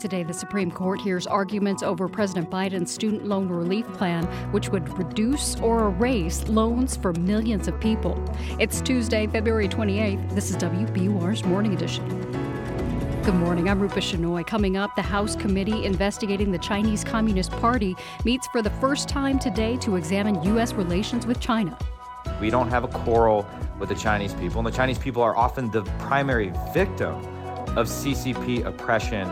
Today, the Supreme Court hears arguments over President Biden's student loan relief plan, which would reduce or erase loans for millions of people. It's Tuesday, February 28th. This is WBUR's Morning Edition. Good morning, I'm Rupa Shenoy. Coming up, the House committee investigating the Chinese Communist Party meets for the first time today to examine U.S. relations with China. We don't have a quarrel with the Chinese people, and the Chinese people are often the primary victim of CCP oppression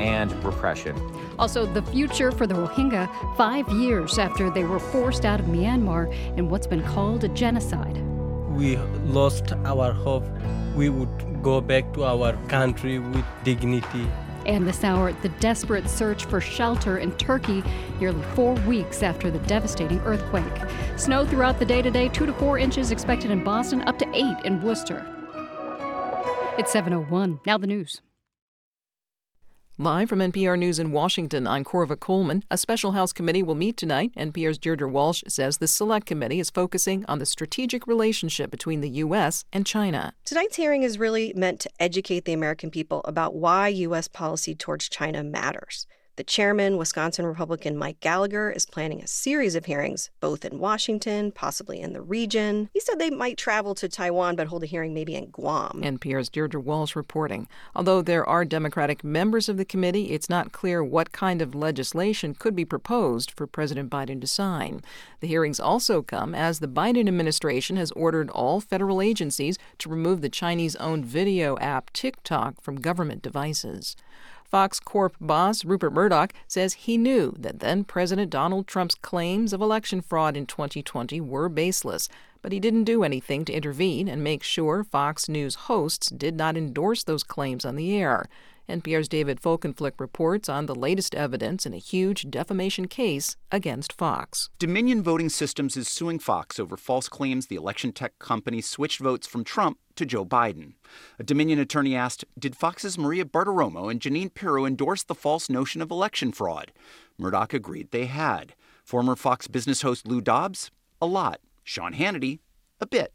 and repression. Also, the future for the Rohingya 5 years after they were forced out of Myanmar in what's been called a genocide. We lost our hope. We would go back to our country with dignity. And this hour, the desperate search for shelter in Turkey nearly 4 weeks after the devastating earthquake. Snow throughout the day today, 2 to 4 inches expected in Boston, up to 8 in Worcester. It's 7:01. Now the news. Live from NPR News in Washington, I'm Corva Coleman. A special House committee will meet tonight. NPR's Deirdre Walsh says the Select Committee is focusing on the strategic relationship between the U.S. and China. Tonight's hearing is really meant to educate the American people about why U.S. policy towards China matters. The chairman, Wisconsin Republican Mike Gallagher, is planning a series of hearings, both in Washington, possibly in the region. He said they might travel to Taiwan, but hold a hearing maybe in Guam. NPR's Deirdre Walsh reporting. Although there are Democratic members of the committee, it's not clear what kind of legislation could be proposed for President Biden to sign. The hearings also come as the Biden administration has ordered all federal agencies to remove the Chinese-owned video app TikTok from government devices. Fox Corp boss Rupert Murdaugh says he knew that then-President Donald Trump's claims of election fraud in 2020 were baseless, but he didn't do anything to intervene and make sure Fox News hosts did not endorse those claims on the air. NPR's David Folkenflik reports on the latest evidence in a huge defamation case against Fox. Dominion Voting Systems is suing Fox over false claims the election tech company switched votes from Trump to Joe Biden. A Dominion attorney asked, did Fox's Maria Bartiromo and Janine Pirro endorse the false notion of election fraud? Murdaugh agreed they had. Former Fox business host Lou Dobbs? A lot. Sean Hannity? A bit.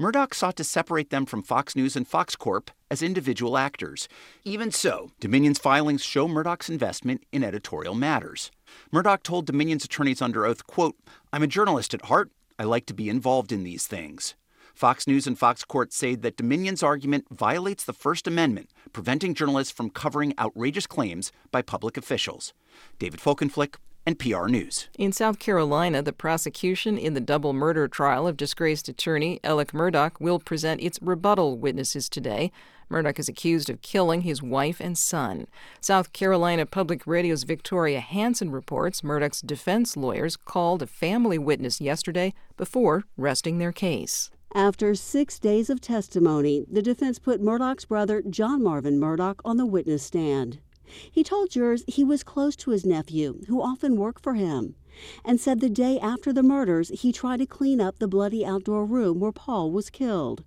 Murdaugh sought to separate them from Fox News and Fox Corp as individual actors. Even so, Dominion's filings show Murdaugh's investment in editorial matters. Murdaugh told Dominion's attorneys under oath, quote, I'm a journalist at heart. I like to be involved in these things. Fox News and Fox Corp say that Dominion's argument violates the First Amendment, preventing journalists from covering outrageous claims by public officials. David Folkenflik, NPR News. In South Carolina, the prosecution in the double murder trial of disgraced attorney Alex Murdaugh will present its rebuttal witnesses today. Murdaugh is accused of killing his wife and son. South Carolina Public Radio's Victoria Hansen reports Murdaugh's defense lawyers called a family witness yesterday before resting their case. After 6 days of testimony, the defense put Murdaugh's brother, John Marvin Murdaugh, on the witness stand. He told jurors he was close to his nephew, who often worked for him, and said the day after the murders, he tried to clean up the bloody outdoor room where Paul was killed.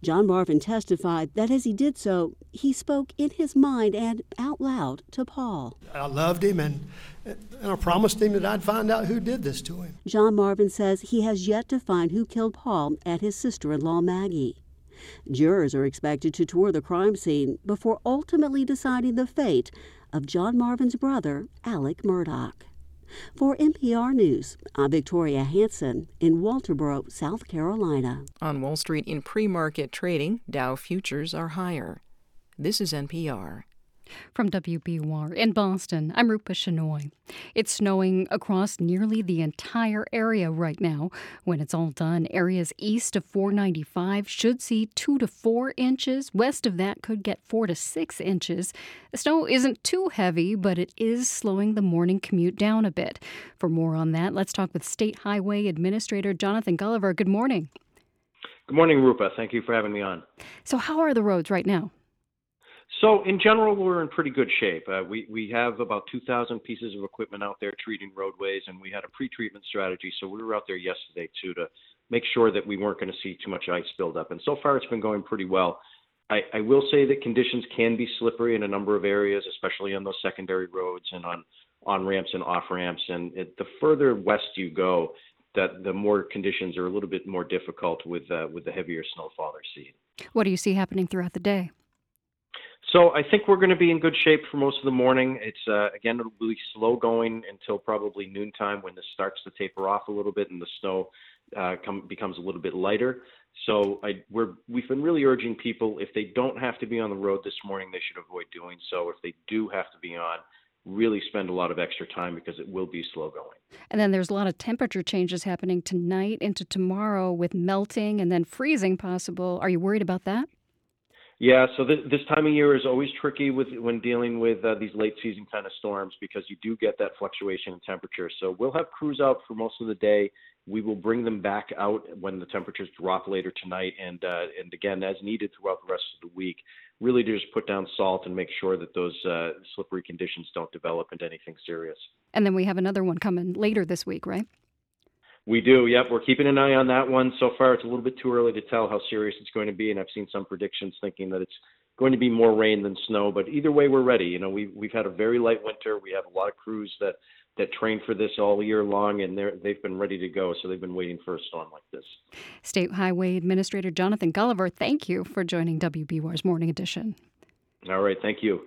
John Marvin testified that as he did so, he spoke in his mind and out loud to Paul. I loved him and I promised him that I'd find out who did this to him. John Marvin says he has yet to find who killed Paul and his sister-in-law Maggie. Jurors are expected to tour the crime scene before ultimately deciding the fate of John Marvin's brother, Alex Murdaugh. For NPR News, I'm Victoria Hansen in Walterboro, South Carolina. On Wall Street in pre-market trading, Dow futures are higher. This is NPR. From WBUR in Boston, I'm Rupa Shenoy. It's snowing across nearly the entire area right now. When it's all done, areas east of 495 should see 2 to 4 inches. West of that could get 4 to 6 inches. The snow isn't too heavy, but it is slowing the morning commute down a bit. For more on that, let's talk with State Highway Administrator Jonathan Gulliver. Good morning. Good morning, Rupa. Thank you for having me on. So how are the roads right now? So in general, we're in pretty good shape. We have about 2,000 pieces of equipment out there treating roadways, and we had a pre-treatment strategy. So we were out there yesterday, too, to make sure that we weren't going to see too much ice buildup. And so far, it's been going pretty well. I will say that conditions can be slippery in a number of areas, especially on those secondary roads and on-ramps and off-ramps. And the further west you go, that the more conditions are a little bit more difficult with the heavier snowfall they're seeing. What do you see happening throughout the day? So I think we're going to be in good shape for most of the morning. It's again, it'll be slow going until probably noontime when this starts to taper off a little bit and the snow becomes a little bit lighter. So we've been really urging people, if they don't have to be on the road this morning, they should avoid doing so. If they do have to be on, really spend a lot of extra time because it will be slow going. And then there's a lot of temperature changes happening tonight into tomorrow with melting and then freezing possible. Are you worried about that? Yeah, so this time of year is always tricky when dealing with these late season kind of storms because you do get that fluctuation in temperature. So we'll have crews out for most of the day. We will bring them back out when the temperatures drop later tonight and again, as needed throughout the rest of the week, really to just put down salt and make sure that those slippery conditions don't develop into anything serious. And then we have another one coming later this week, right? We do, yep. We're keeping an eye on that one. So far, it's a little bit too early to tell how serious it's going to be, and I've seen some predictions thinking that it's going to be more rain than snow. But either way, we're ready. You know, we've had a very light winter. We have a lot of crews that train for this all year long, and they've been ready to go. So they've been waiting for a storm like this. State Highway Administrator Jonathan Gulliver, thank you for joining WBUR's Morning Edition. All right, thank you.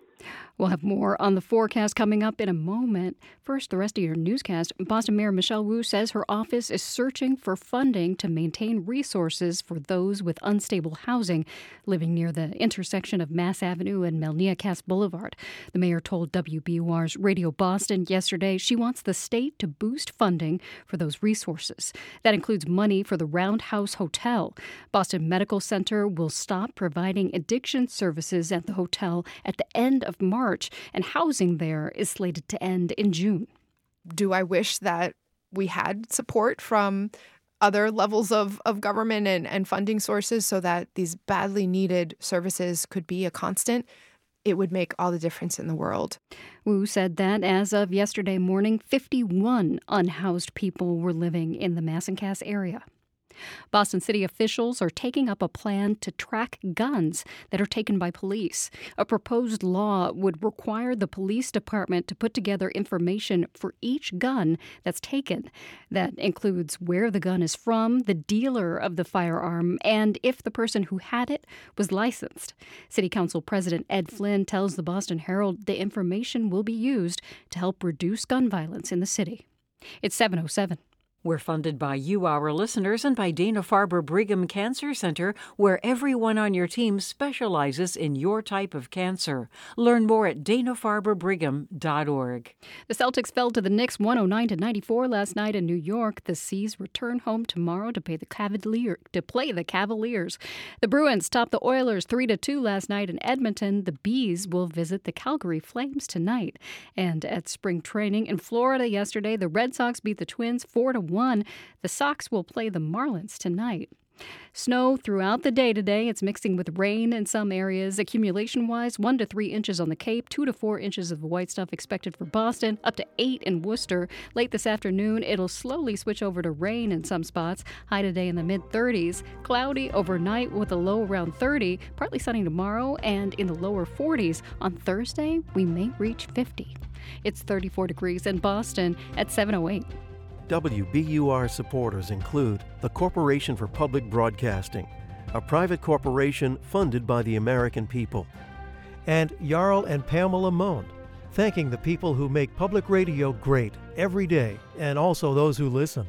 We'll have more on the forecast coming up in a moment. First, the rest of your newscast. Boston Mayor Michelle Wu says her office is searching for funding to maintain resources for those with unstable housing living near the intersection of Mass Avenue and Melnia-Cass Boulevard. The mayor told WBUR's Radio Boston yesterday she wants the state to boost funding for those resources. That includes money for the Roundhouse Hotel. Boston Medical Center will stop providing addiction services at the hotel at the end of March, and housing there is slated to end in June. Do I wish that we had support from other levels of government and funding sources so that these badly needed services could be a constant? It would make all the difference in the world. Wu said that as of yesterday morning, 51 unhoused people were living in the Mass and Cass area. Boston city officials are taking up a plan to track guns that are taken by police. A proposed law would require the police department to put together information for each gun that's taken. That includes where the gun is from, the dealer of the firearm, and if the person who had it was licensed. City Council President Ed Flynn tells the Boston Herald the information will be used to help reduce gun violence in the city. It's 7:07. We're funded by you, our listeners, and by Dana-Farber Brigham Cancer Center, where everyone on your team specializes in your type of cancer. Learn more at danafarberbrigham.org. The Celtics fell to the Knicks 109-94 last night in New York. The C's return home tomorrow to play the Cavaliers. The Bruins topped the Oilers 3-2 last night in Edmonton. The Bees will visit the Calgary Flames tonight. And at spring training in Florida yesterday, the Red Sox beat the Twins 4-1. The Sox will play the Marlins tonight. Snow throughout the day today. It's mixing with rain in some areas. Accumulation-wise, 1 to 3 inches on the Cape, 2 to 4 inches of the white stuff expected for Boston, up to 8 in Worcester. Late this afternoon, it'll slowly switch over to rain in some spots. High today in the mid-30s. Cloudy overnight with a low around 30. Partly sunny tomorrow and in the lower 40s. On Thursday, we may reach 50. It's 34 degrees in Boston at 7:08. WBUR supporters include the Corporation for Public Broadcasting, a private corporation funded by the American people, and Jarl and Pamela Moen, thanking the people who make public radio great every day and also those who listen.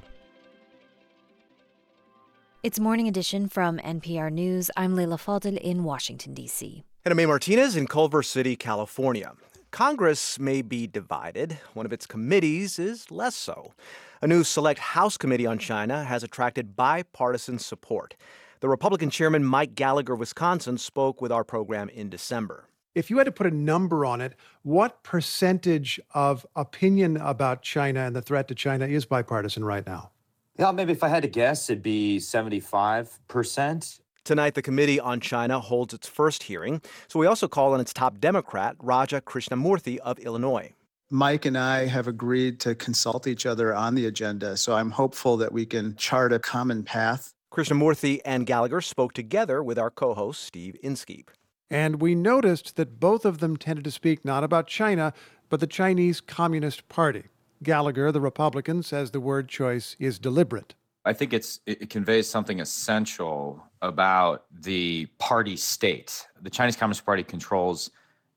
It's Morning Edition from NPR News. I'm Leila Fadel in Washington, D.C. And I'm A Martinez in Culver City, California. Congress may be divided. One of its committees is less so. A new select House committee on China has attracted bipartisan support. The Republican chairman, Mike Gallagher, Wisconsin, spoke with our program in December. If you had to put a number on it, what percentage of opinion about China and the threat to China is bipartisan right now? Yeah, maybe if I had to guess, it'd be 75%. Tonight, the Committee on China holds its first hearing, so we also call on its top Democrat, Raja Krishnamoorthi of Illinois. Mike and I have agreed to consult each other on the agenda, so I'm hopeful that we can chart a common path. Krishnamoorthi and Gallagher spoke together with our co-host, Steve Inskeep. And we noticed that both of them tended to speak not about China, but the Chinese Communist Party. Gallagher, the Republican, says the word choice is deliberate. I think it conveys something essential about the party state. The Chinese Communist Party controls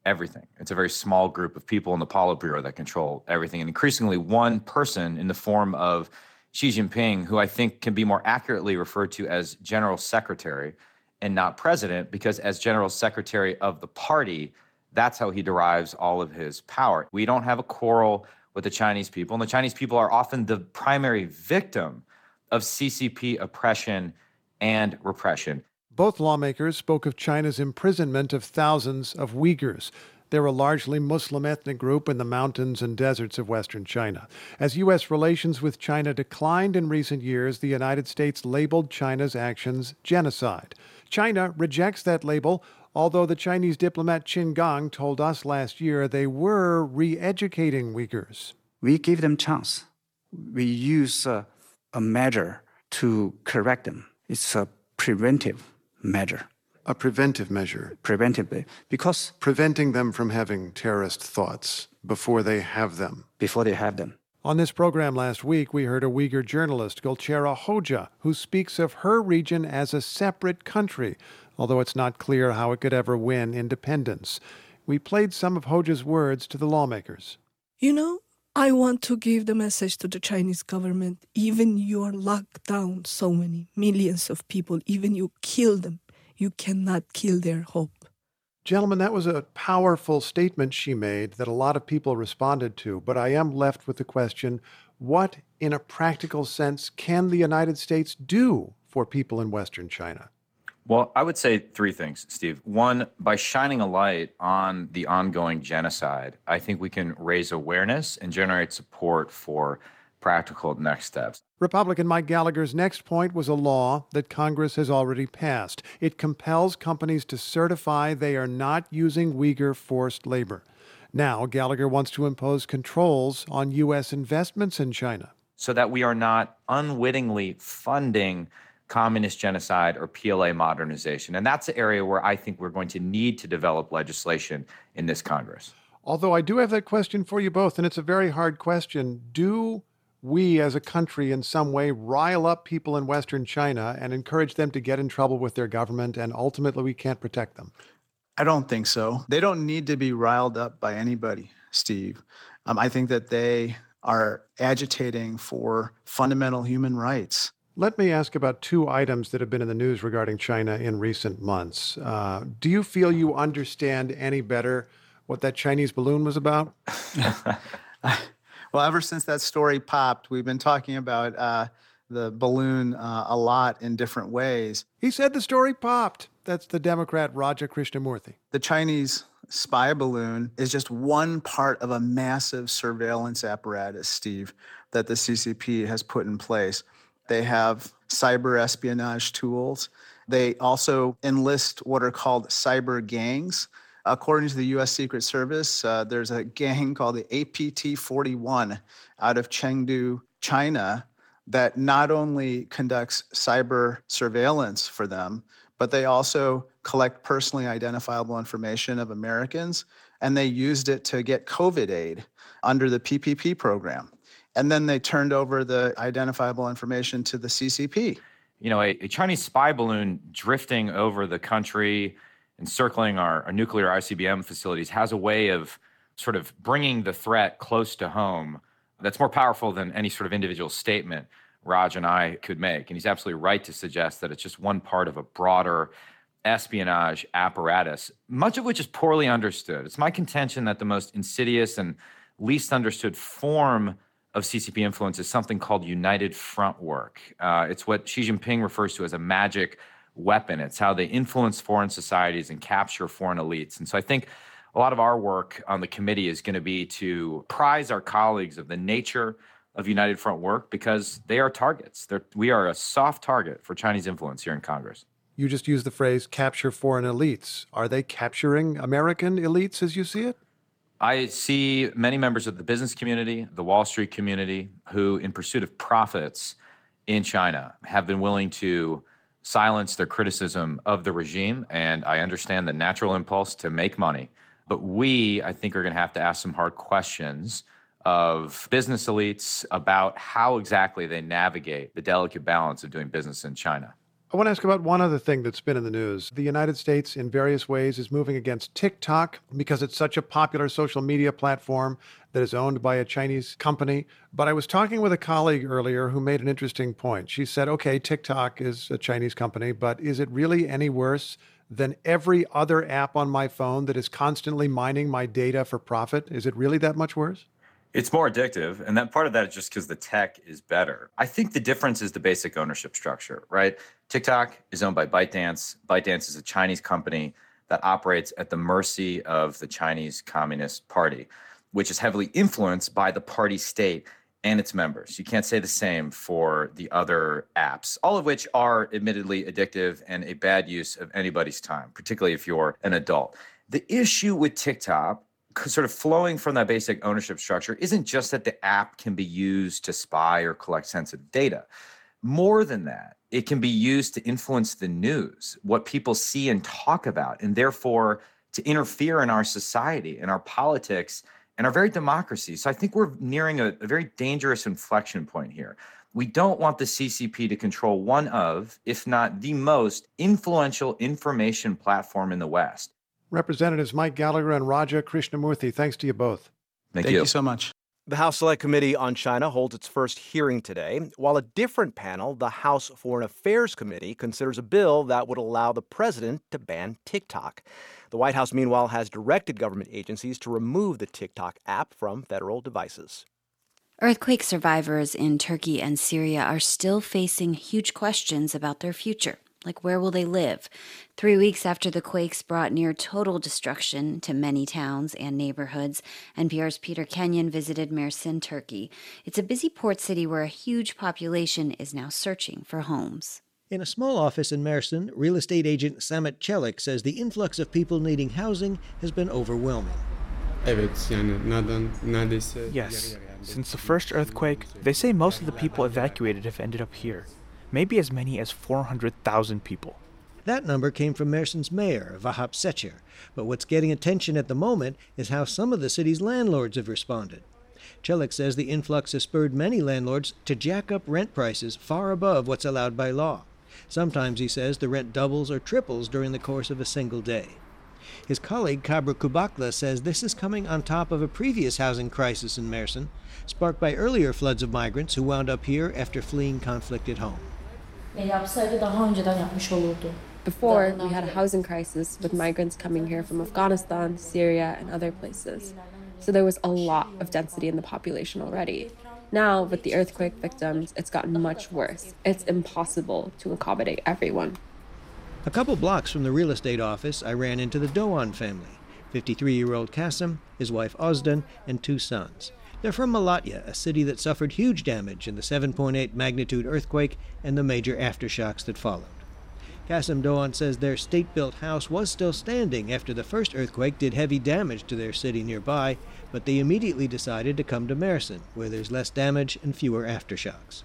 everything. It's a very small group of people in the Politburo that control everything. And increasingly one person in the form of Xi Jinping, who I think can be more accurately referred to as general secretary and not president, because as general secretary of the party, that's how he derives all of his power. We don't have a quarrel with the Chinese people, and the Chinese people are often the primary victim of CCP oppression and repression. Both lawmakers spoke of China's imprisonment of thousands of Uyghurs. They're a largely Muslim ethnic group in the mountains and deserts of Western China. As U.S. relations with China declined in recent years, the United States labeled China's actions genocide. China rejects that label, although the Chinese diplomat Qin Gang told us last year they were re-educating Uyghurs. We give them chance. We use a measure to correct them. It's a preventive measure. A preventive measure. Preventively. Because preventing them from having terrorist thoughts before they have them. Before they have them. On this program last week, we heard a Uyghur journalist, Gulchera Hoja, who speaks of her region as a separate country, although it's not clear how it could ever win independence. We played some of Hoja's words to the lawmakers. You know, I want to give the message to the Chinese government, even you are locked down so many millions of people, even you kill them. You cannot kill their hope. Gentlemen, that was a powerful statement she made that a lot of people responded to, but I am left with the question, what, in a practical sense, can the United States do for people in Western China? Well, I would say three things, Steve. One, by shining a light on the ongoing genocide, I think we can raise awareness and generate support for practical next steps. Republican Mike Gallagher's next point was a law that Congress has already passed. It compels companies to certify they are not using Uyghur forced labor. Now, Gallagher wants to impose controls on U.S. investments in China. So that we are not unwittingly funding communist genocide or PLA modernization. And that's an area where I think we're going to need to develop legislation in this Congress. Although I do have that question for you both, and it's a very hard question. Do we as a country in some way rile up people in Western China and encourage them to get in trouble with their government, and ultimately we can't protect them? I don't think so. They don't need to be riled up by anybody, Steve. I think that they are agitating for fundamental human rights. Let me ask about two items that have been in the news regarding China in recent months. Do you feel you understand any better what that Chinese balloon was about? Well, ever since that story popped, we've been talking about the balloon a lot in different ways. He said the story popped. That's the Democrat Raja Krishnamoorthi. The Chinese spy balloon is just one part of a massive surveillance apparatus, Steve, that the CCP has put in place. They have cyber espionage tools. They also enlist what are called cyber gangs. According to the U.S. Secret Service, there's a gang called the APT-41 out of Chengdu, China, that not only conducts cyber surveillance for them, but they also collect personally identifiable information of Americans, and they used it to get COVID aid under the PPP program. And then they turned over the identifiable information to the CCP. You know, a Chinese spy balloon drifting over the country, encircling our nuclear ICBM facilities, has a way of sort of bringing the threat close to home that's more powerful than any sort of individual statement Raj and I could make. And he's absolutely right to suggest that it's just one part of a broader espionage apparatus, much of which is poorly understood. It's my contention that the most insidious and least understood form of CCP influence is something called united front work. It's what Xi Jinping refers to as a magic weapon. It's how they influence foreign societies and capture foreign elites. And so I think a lot of our work on the committee is going to be to prize our colleagues of the nature of united front work, because they are targets. We are a soft target for Chinese influence here in Congress. You just used the phrase capture foreign elites. Are they capturing American elites as you see it? I see many members of the business community, the Wall Street community, who in pursuit of profits in China have been willing to silence their criticism of the regime, and I understand the natural impulse to make money. But we, I think, are going to have to ask some hard questions of business elites about how exactly they navigate the delicate balance of doing business in China. I want to ask about one other thing that's been in the news. The United States, in various ways, is moving against TikTok because it's such a popular social media platform that is owned by a Chinese company. But I was talking with a colleague earlier who made an interesting point. She said, okay, TikTok is a Chinese company, but is it really any worse than every other app on my phone that is constantly mining my data for profit? Is it really that much worse? It's more addictive, and that part of that is just because the tech is better. I think the difference is the basic ownership structure, right? TikTok is owned by ByteDance. ByteDance is a Chinese company that operates at the mercy of the Chinese Communist Party, which is heavily influenced by the party state and its members. You can't say the same for the other apps, all of which are admittedly addictive and a bad use of anybody's time, particularly if you're an adult. The issue with TikTok, sort of flowing from that basic ownership structure, isn't just that the app can be used to spy or collect sensitive data. More than that, it can be used to influence the news, what people see and talk about, and therefore to interfere in our society, in our politics, and our very democracy. So I think we're nearing a very dangerous inflection point here. We don't want the CCP to control one of, if not the most influential information platform in the West. Representatives Mike Gallagher and Raja Krishnamoorthi, thanks to you both. Thank you so much. The House Select Committee on China holds its first hearing today, while a different panel, the House Foreign Affairs Committee, considers a bill that would allow the president to ban TikTok. The White House, meanwhile, has directed government agencies to remove the TikTok app from federal devices. Earthquake survivors in Turkey and Syria are still facing huge questions about their future. Like, where will they live? 3 weeks after the quakes brought near total destruction to many towns and neighborhoods, NPR's Peter Kenyon visited Mersin, Turkey. It's a busy port city where a huge population is now searching for homes. In a small office in Mersin, real estate agent Samet Çelik says the influx of people needing housing has been overwhelming. Yes, since the first earthquake, they say most of the people evacuated have ended up here. Maybe as many as 400,000 people. That number came from Mersin's mayor, Vahap Seçer. But what's getting attention at the moment is how some of the city's landlords have responded. Çelik says the influx has spurred many landlords to jack up rent prices far above what's allowed by law. Sometimes, he says, the rent doubles or triples during the course of a single day. His colleague, Kabra Kubakla, says this is coming on top of a previous housing crisis in Mersin, sparked by earlier floods of migrants who wound up here after fleeing conflict at home. Before, we had a housing crisis with migrants coming here from Afghanistan, Syria, and other places. So there was a lot of density in the population already. Now, with the earthquake victims, it's gotten much worse. It's impossible to accommodate everyone. A couple blocks from the real estate office, I ran into the Doan family. 53-year-old Kasim, his wife Ozdan, and two sons. They're from Malatya, a city that suffered huge damage in the 7.8 magnitude earthquake and the major aftershocks that followed. Kasim Doan says their state-built house was still standing after the first earthquake did heavy damage to their city nearby, but they immediately decided to come to Mersin, where there's less damage and fewer aftershocks.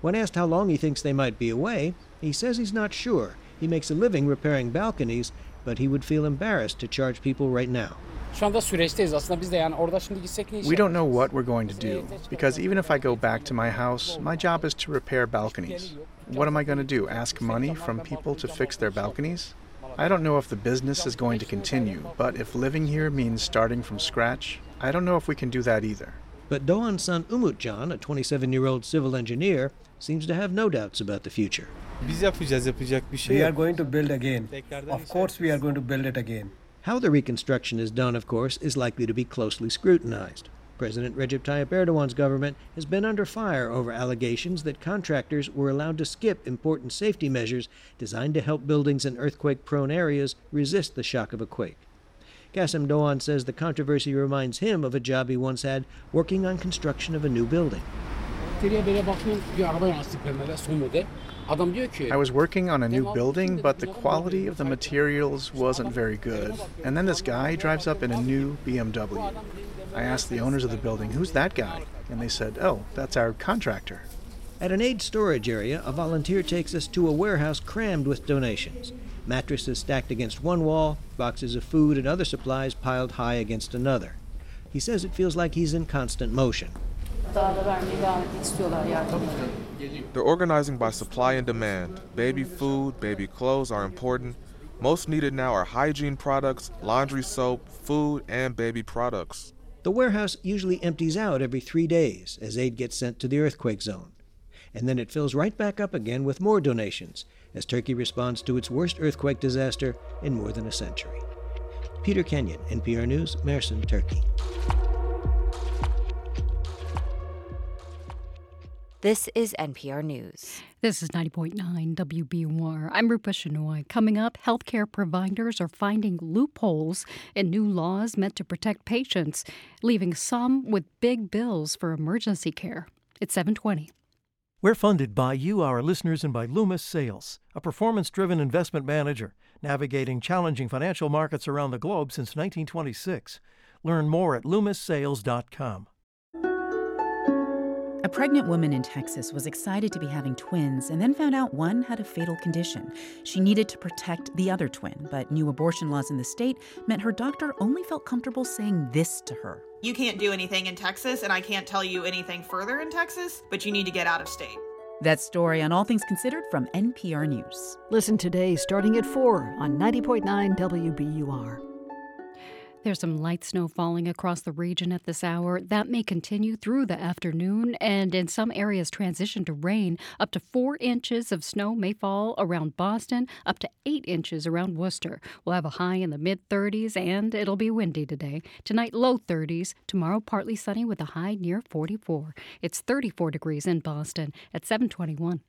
When asked how long he thinks they might be away, he says he's not sure. He makes a living repairing balconies, but he would feel embarrassed to charge people right now. We don't know what we're going to do, because even if I go back to my house, my job is to repair balconies. What am I going to do, ask money from people to fix their balconies? I don't know if the business is going to continue, but if living here means starting from scratch, I don't know if we can do that either. But Doan's son Umutcan, a 27-year-old civil engineer, seems to have no doubts about the future. We are going to build again. Of course we are going to build it again. How the reconstruction is done, of course, is likely to be closely scrutinized. President Recep Tayyip Erdogan's government has been under fire over allegations that contractors were allowed to skip important safety measures designed to help buildings in earthquake-prone areas resist the shock of a quake. Kasim Doan says the controversy reminds him of a job he once had working on construction of a new building. I was working on a new building, but the quality of the materials wasn't very good. And then this guy drives up in a new BMW. I asked the owners of the building, who's that guy? And they said, oh, that's our contractor. At an aid storage area, a volunteer takes us to a warehouse crammed with donations. Mattresses stacked against one wall, boxes of food and other supplies piled high against another. He says it feels like he's in constant motion. They're organizing by supply and demand. Baby food, baby clothes are important. Most needed now are hygiene products, laundry soap, food, and baby products. The warehouse usually empties out every 3 days as aid gets sent to the earthquake zone. And then it fills right back up again with more donations as Turkey responds to its worst earthquake disaster in more than a century. Peter Kenyon, NPR News, Mersin, Turkey. This is NPR News. This is 90.9 WBUR. I'm Rupa Shenoy. Coming up, healthcare providers are finding loopholes in new laws meant to protect patients, leaving some with big bills for emergency care. It's 7:20. We're funded by you, our listeners, and by Loomis Sales, a performance-driven investment manager navigating challenging financial markets around the globe since 1926. Learn more at loomissales.com. A pregnant woman in Texas was excited to be having twins and then found out one had a fatal condition. She needed to protect the other twin, but new abortion laws in the state meant her doctor only felt comfortable saying this to her. You can't do anything in Texas, and I can't tell you anything further in Texas, but you need to get out of state. That story on All Things Considered from NPR News. Listen today starting at 4 on 90.9 WBUR. There's some light snow falling across the region at this hour. That may continue through the afternoon and in some areas transition to rain. Up to 4 inches of snow may fall around Boston, up to 8 inches around Worcester. We'll have a high in the mid-30s and it'll be windy today. Tonight, low 30s. Tomorrow, partly sunny with a high near 44. It's 34 degrees in Boston at 7:21.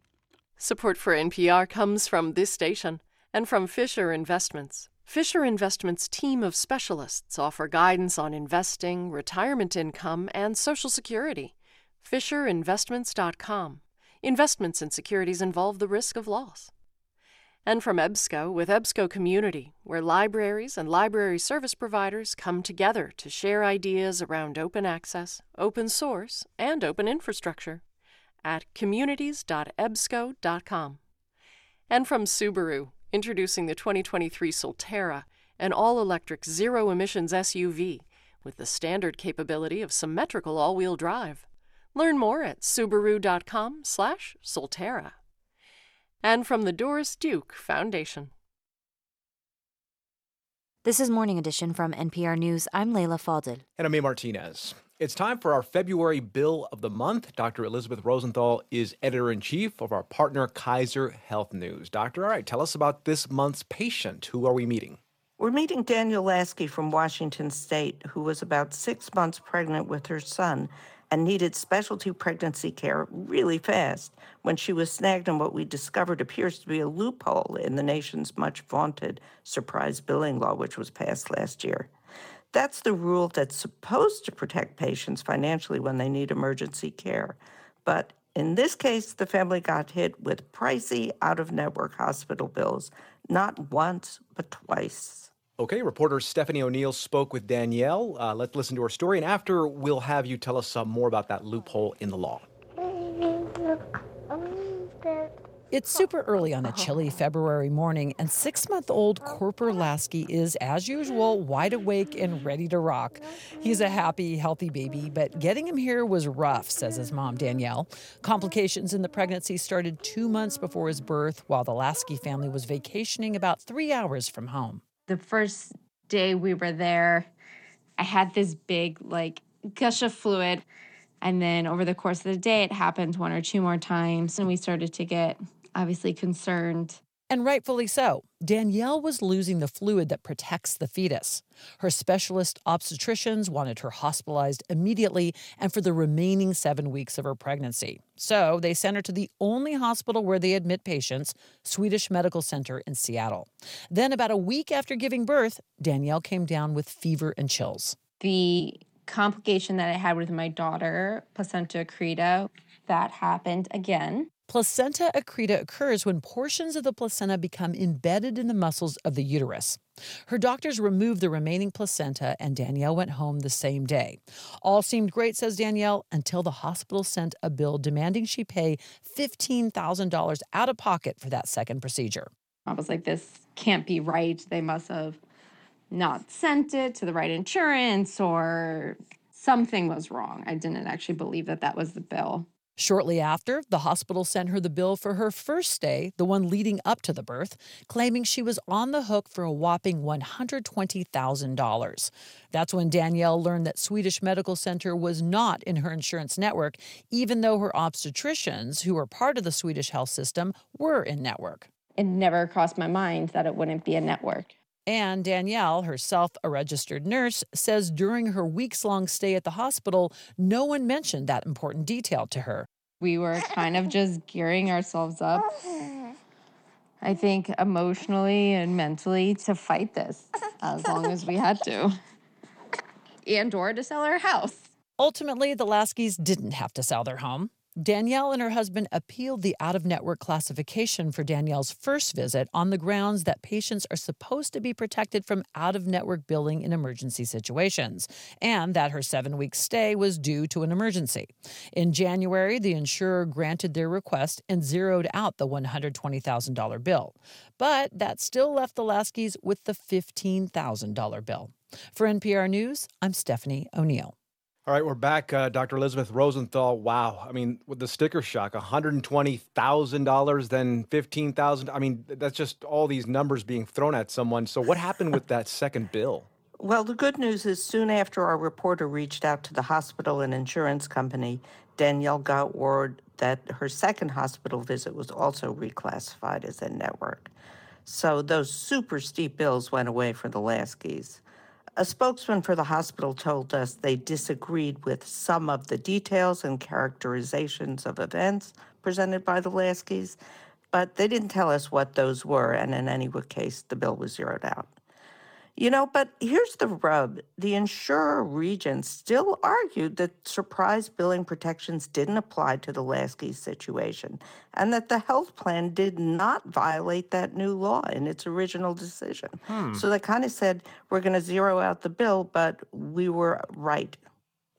Support for NPR comes from this station and from Fisher Investments. Fisher Investments' team of specialists offer guidance on investing, retirement income, and Social Security. FisherInvestments.com. Investments in securities involve the risk of loss. And from EBSCO with EBSCO Community, where libraries and library service providers come together to share ideas around open access, open source, and open infrastructure at communities.ebsco.com. And from Subaru, introducing the 2023 Solterra, an all-electric zero-emissions SUV with the standard capability of symmetrical all-wheel drive. Learn more at Subaru.com/Solterra. And from the Doris Duke Foundation. This is Morning Edition from NPR News. I'm Leila Fadel. And I'm A Martinez. It's time for our February Bill of the Month. Dr. Elisabeth Rosenthal is editor-in-chief of our partner Kaiser Health News. Doctor, all right, tell us about this month's patient. Who are we meeting? We're meeting Danielle Laskey from Washington State, who was about 6 months pregnant with her son and needed specialty pregnancy care really fast when she was snagged in what we discovered appears to be a loophole in the nation's much-vaunted surprise billing law, which was passed last year. That's the rule that's supposed to protect patients financially when they need emergency care. But in this case, the family got hit with pricey out-of-network hospital bills, not once, but twice. Okay, reporter Stephanie O'Neill spoke with Danielle. Let's listen to her story, and after, we'll have you tell us some more about that loophole in the law. It's super early on a chilly February morning, and 6-month-old Corper Lasky is, as usual, wide awake and ready to rock. He's a happy, healthy baby, but getting him here was rough, says his mom, Danielle. Complications in the pregnancy started 2 months before his birth, while the Lasky family was vacationing about 3 hours from home. The first day we were there, I had this big, gush of fluid. And then over the course of the day, it happened one or two more times, and we started to get obviously concerned. And rightfully so. Danielle was losing the fluid that protects the fetus. Her specialist obstetricians wanted her hospitalized immediately and for the remaining 7 weeks of her pregnancy. So they sent her to the only hospital where they admit patients, Swedish Medical Center in Seattle. Then about a week after giving birth, Danielle came down with fever and chills. The complication that I had with my daughter, placenta accreta, that happened again. Placenta accreta occurs when portions of the placenta become embedded in the muscles of the uterus. Her doctors removed the remaining placenta, and Danielle went home the same day. All seemed great, says Danielle, until the hospital sent a bill demanding she pay $15,000 out of pocket for that second procedure. I was like, this can't be right. They must have not sent it to the right insurance or something was wrong. I didn't actually believe that that was the bill. Shortly after, the hospital sent her the bill for her first stay, the one leading up to the birth, claiming she was on the hook for a whopping $120,000. That's when Danielle learned that Swedish Medical Center was not in her insurance network, even though her obstetricians, who are part of the Swedish health system, were in network. It never crossed my mind that it wouldn't be a network. And Danielle, herself a registered nurse, says during her weeks-long stay at the hospital, no one mentioned that important detail to her. We were kind of just gearing ourselves up, I think, emotionally and mentally to fight this as long as we had to, and or to sell our house. Ultimately, the Laskeys didn't have to sell their home. Danielle and her husband appealed the out-of-network classification for Danielle's first visit on the grounds that patients are supposed to be protected from out-of-network billing in emergency situations, and that her 7-week stay was due to an emergency. In January, the insurer granted their request and zeroed out the $120,000 bill. But that still left the Laskeys with the $15,000 bill. For NPR News, I'm Stephanie O'Neill. All right, we're back. Dr. Elisabeth Rosenthal, wow. I mean, with the sticker shock, $120,000, then $15,000. I mean, that's just all these numbers being thrown at someone. So what happened with that second bill? Well, the good news is soon after our reporter reached out to the hospital and insurance company, Danielle got word that her second hospital visit was also reclassified as a network. So those super steep bills went away for the Laskeys. A spokesman for the hospital told us they disagreed with some of the details and characterizations of events presented by the Laskeys, but they didn't tell us what those were, and in any case, the bill was zeroed out. You know, but here's the rub. The insurer Regents still argued that surprise billing protections didn't apply to the Laskeys situation, and that the health plan did not violate that new law in its original decision. So they kind of said, we're going to zero out the bill, but we were right.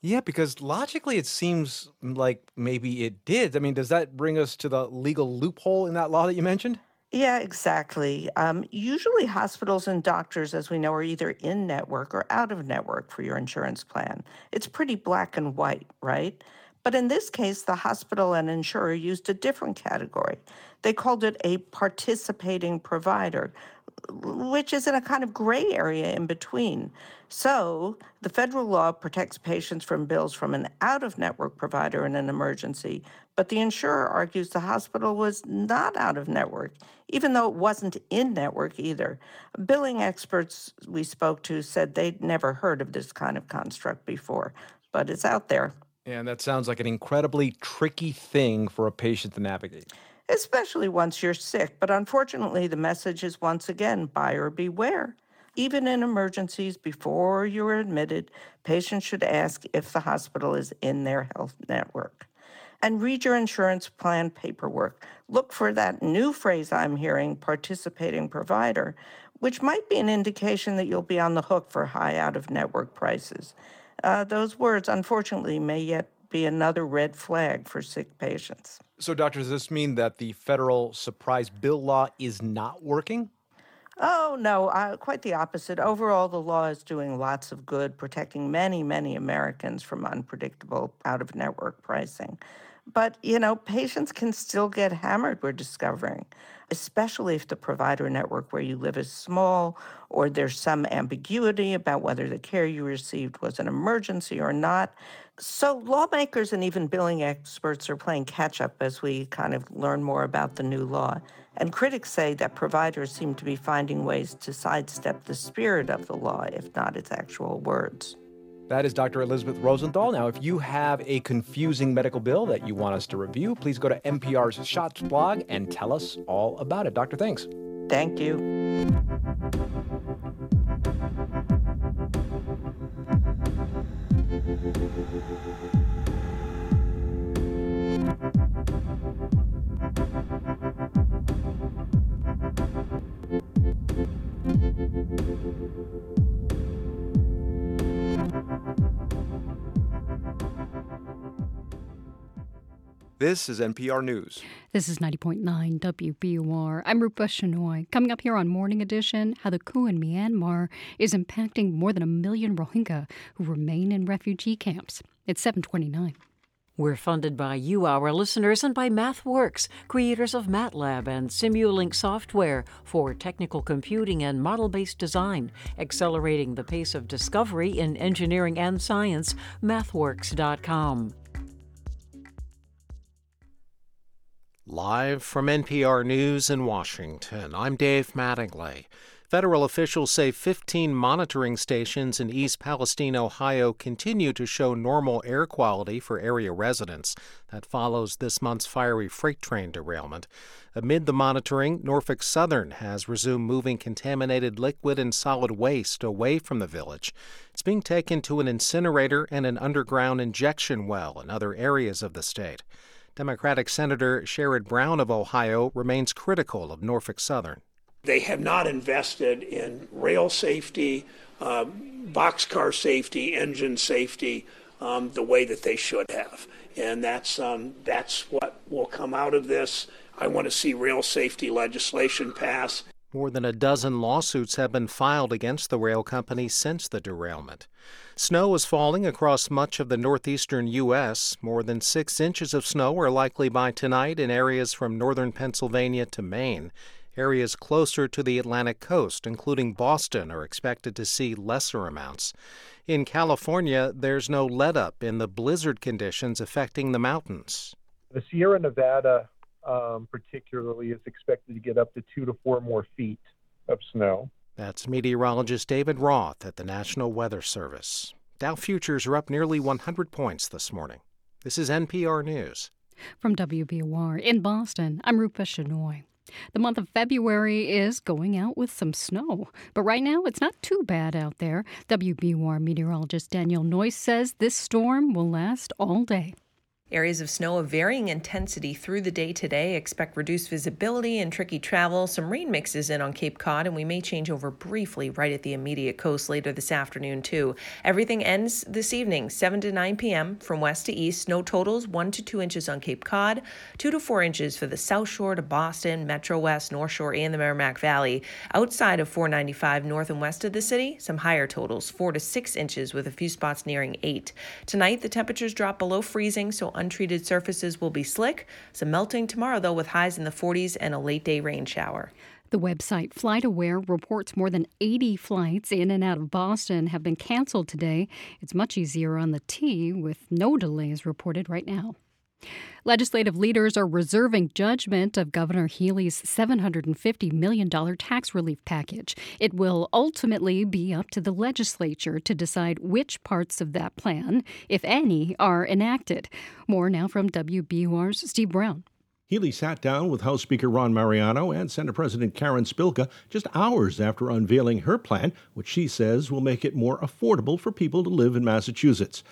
Yeah, because logically it seems like maybe it did. I mean, does that bring us to the legal loophole in that law that you mentioned? Yeah, exactly. Usually hospitals and doctors, as we know, are either in-network or out-of-network for your insurance plan. It's pretty black and white, right? But in this case, the hospital and insurer used a different category. They called it a participating provider, which is in a kind of gray area in between. So the federal law protects patients from bills from an out-of-network provider in an emergency, but the insurer argues the hospital was not out-of-network, even though it wasn't in-network either. Billing experts we spoke to said they'd never heard of this kind of construct before, but it's out there. And that sounds like an incredibly tricky thing for a patient to navigate. Especially once you're sick. But unfortunately, the message is once again, buyer beware. Even in emergencies, before you're admitted, patients should ask if the hospital is in their health network. And read your insurance plan paperwork. Look for that new phrase I'm hearing, participating provider, which might be an indication that you'll be on the hook for high out-of-network prices. Those words, unfortunately, may yet be another red flag for sick patients. So, doctor, does this mean that the federal surprise bill law is not working? Oh, no, quite the opposite. Overall, the law is doing lots of good, protecting many, many Americans from unpredictable out-of-network pricing. But, you know, patients can still get hammered, we're discovering, especially if the provider network where you live is small or there's some ambiguity about whether the care you received was an emergency or not. So lawmakers and even billing experts are playing catch-up as we kind of learn more about the new law. And critics say that providers seem to be finding ways to sidestep the spirit of the law, if not its actual words. That is Dr. Elisabeth Rosenthal. Now, if you have a confusing medical bill that you want us to review, please go to NPR's Shots blog and tell us all about it. Doctor, thanks. Thank you. This is NPR News. This is 90.9 WBUR. I'm Rupa Shenoy. Coming up here on Morning Edition, how the coup in Myanmar is impacting more than 1 million Rohingya who remain in refugee camps. It's 7:29. We're funded by you, our listeners, and by MathWorks, creators of MATLAB and Simulink software for technical computing and model-based design. Accelerating the pace of discovery in engineering and science, MathWorks.com. Live from NPR News in Washington, I'm Dave Mattingly. Federal officials say 15 monitoring stations in East Palestine, Ohio, continue to show normal air quality for area residents. That follows this month's fiery freight train derailment. Amid the monitoring, Norfolk Southern has resumed moving contaminated liquid and solid waste away from the village. It's being taken to an incinerator and an underground injection well in other areas of the state. Democratic Senator Sherrod Brown of Ohio remains critical of Norfolk Southern. They have not invested in rail safety, boxcar safety, engine safety the way that they should have. And that's what will come out of this. I want to see rail safety legislation pass. More than a dozen lawsuits have been filed against the rail company since the derailment. Snow is falling across much of the northeastern U.S. More than 6 inches of snow are likely by tonight in areas from northern Pennsylvania to Maine. Areas closer to the Atlantic coast, including Boston, are expected to see lesser amounts. In California, there's no let-up in the blizzard conditions affecting the mountains. The Sierra Nevada, particularly, is expected to get up to 2 to 4 more feet of snow. That's meteorologist David Roth at the National Weather Service. Dow futures are up nearly 100 points this morning. This is NPR News. From WBUR in Boston, I'm Rupa Shenoy. The month of February is going out with some snow, but right now it's not too bad out there. WBUR meteorologist Danielle Laskey says this storm will last all day. Areas of snow of varying intensity through the day today. Expect reduced visibility and tricky travel. Some rain mixes in on Cape Cod, and we may change over briefly right at the immediate coast later this afternoon, too. Everything ends this evening, 7 to 9 p.m. from west to east. Snow totals 1 to 2 inches on Cape Cod, 2 to 4 inches for the South Shore to Boston, Metro West, North Shore, and the Merrimack Valley. Outside of 495 north and west of the city, some higher totals, 4 to 6 inches with a few spots nearing 8. Tonight, the temperatures drop below freezing, so untreated surfaces will be slick. Some melting tomorrow, though, with highs in the 40s and a late-day rain shower. The website FlightAware reports more than 80 flights in and out of Boston have been canceled today. It's much easier on the T, with no delays reported right now. Legislative leaders are reserving judgment of Governor Healey's $750 million tax relief package. It will ultimately be up to the legislature to decide which parts of that plan, if any, are enacted. More now from WBUR's Steve Brown. Healey sat down with House Speaker Ron Mariano and Senate President Karen Spilka just hours after unveiling her plan, which she says will make it more affordable for people to live in Massachusetts.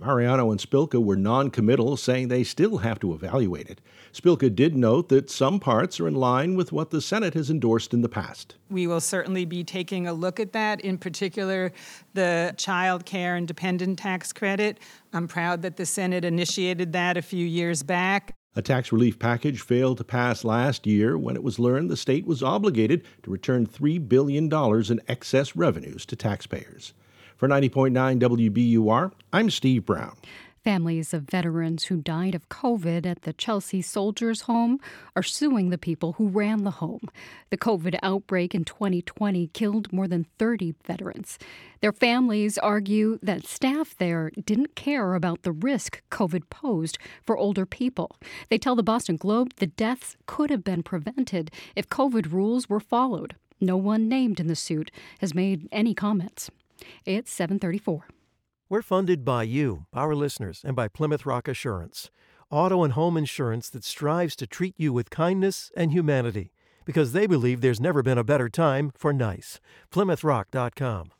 Mariano and Spilka were non-committal, saying they still have to evaluate it. Spilka did note that some parts are in line with what the Senate has endorsed in the past. We will certainly be taking a look at that, in particular the child care and dependent tax credit. I'm proud that the Senate initiated that a few years back. A tax relief package failed to pass last year when it was learned the state was obligated to return $3 billion in excess revenues to taxpayers. For 90.9 WBUR, I'm Steve Brown. Families of veterans who died of COVID at the Chelsea Soldiers' Home are suing the people who ran the home. The COVID outbreak in 2020 killed more than 30 veterans. Their families argue that staff there didn't care about the risk COVID posed for older people. They tell the Boston Globe the deaths could have been prevented if COVID rules were followed. No one named in the suit has made any comments. It's 7:34. We're funded by you, our listeners, and by Plymouth Rock Assurance, auto and home insurance that strives to treat you with kindness and humanity, because they believe there's never been a better time for nice. PlymouthRock.com.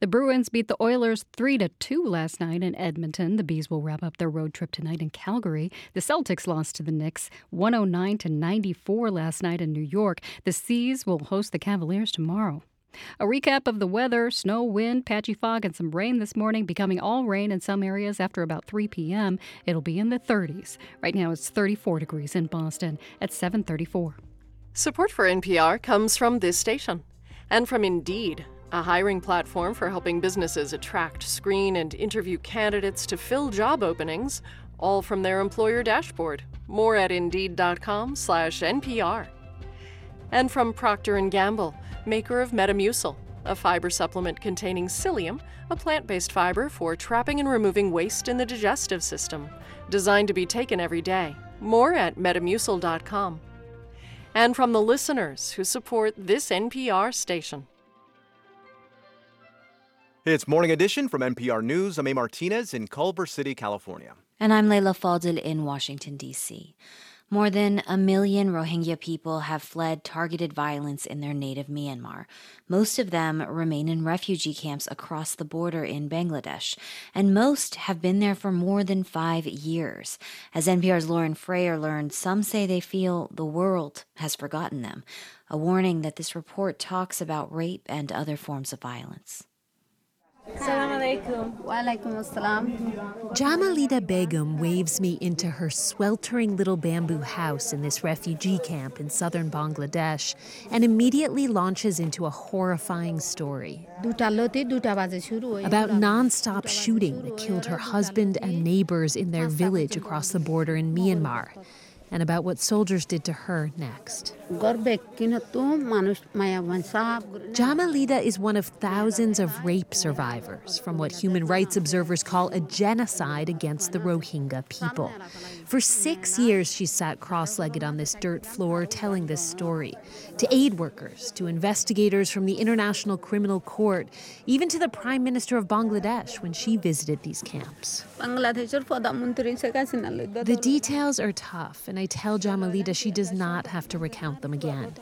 The Bruins beat the Oilers 3-2 last night in Edmonton. The Bees will wrap up their road trip tonight in Calgary. The Celtics lost to the Knicks 109-94 last night in New York. The Seas will host the Cavaliers tomorrow. A recap of the weather: snow, wind, patchy fog, and some rain this morning, becoming all rain in some areas after about 3 p.m. It'll be in the 30s. Right now it's 34 degrees in Boston at 7:34. Support for NPR comes from this station and from Indeed, a hiring platform for helping businesses attract, screen, and interview candidates to fill job openings, all from their employer dashboard. More at Indeed.com/NPR. And from Procter & Gamble, maker of Metamucil, a fiber supplement containing psyllium, a plant-based fiber for trapping and removing waste in the digestive system, designed to be taken every day. More at Metamucil.com. And from the listeners who support this NPR station. It's Morning Edition from NPR News. I'm A Martinez in Culver City, California. And I'm Leila Fadel in Washington, D.C. More than 1 million Rohingya people have fled targeted violence in their native Myanmar. Most of them remain in refugee camps across the border in Bangladesh, and most have been there for more than 5 years. As NPR's Lauren Freyer learned, some say they feel the world has forgotten them, a warning that this report talks about rape and other forms of violence. Jamalida Begum waves me into her sweltering little bamboo house in this refugee camp in southern Bangladesh and immediately launches into a horrifying story about nonstop shooting that killed her husband and neighbors in their village across the border in Myanmar, and about what soldiers did to her next. Jamalida is one of thousands of rape survivors from what human rights observers call a genocide against the Rohingya people. For 6 years, she sat cross-legged on this dirt floor telling this story to aid workers, to investigators from the International Criminal Court, even to the Prime Minister of Bangladesh when she visited these camps. The details are tough, and I tell Jamalida she does not have to recount them again.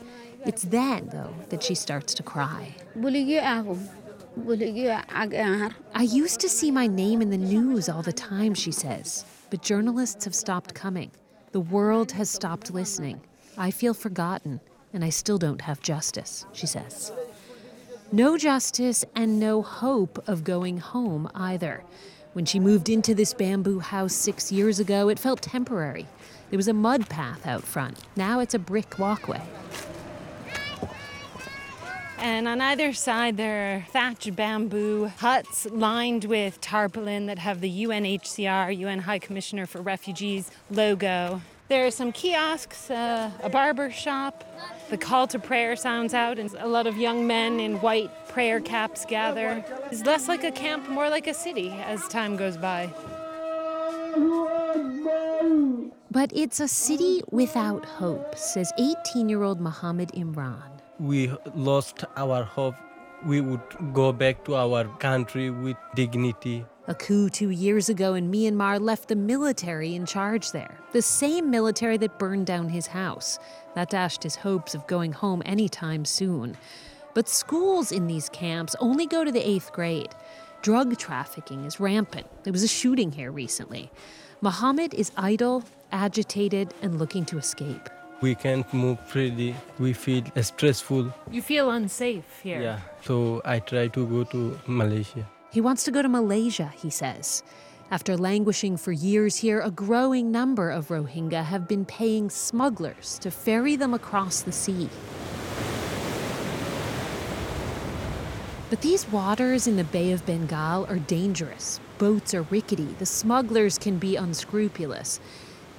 It's then, though, that she starts to cry. I used to see my name in the news all the time, she says, but journalists have stopped coming. The world has stopped listening. I feel forgotten, and I still don't have justice, she says. No justice and no hope of going home either. When she moved into this bamboo house 6 years ago, it felt temporary. There was a mud path out front. Now it's a brick walkway. And on either side, there are thatched bamboo huts lined with tarpaulin that have the UNHCR, UN High Commissioner for Refugees, logo. There are some kiosks, a barber shop. The call to prayer sounds out, and a lot of young men in white prayer caps gather. It's less like a camp, more like a city as time goes by. But it's a city without hope, says 18-year-old Mohammed Imran. We lost our hope. We would go back to our country with dignity. A coup 2 years ago in Myanmar left the military in charge there, the same military that burned down his house. That dashed his hopes of going home anytime soon. But schools in these camps only go to the 8th grade. Drug trafficking is rampant. There was a shooting here recently. Mohammed is idle, agitated, and looking to escape. We can't move freely. We feel stressful. You feel unsafe here. Yeah, so I try to go to Malaysia. He wants to go to Malaysia, he says. After languishing for years here, a growing number of Rohingya have been paying smugglers to ferry them across the sea. But these waters in the Bay of Bengal are dangerous. Boats are rickety. The smugglers can be unscrupulous.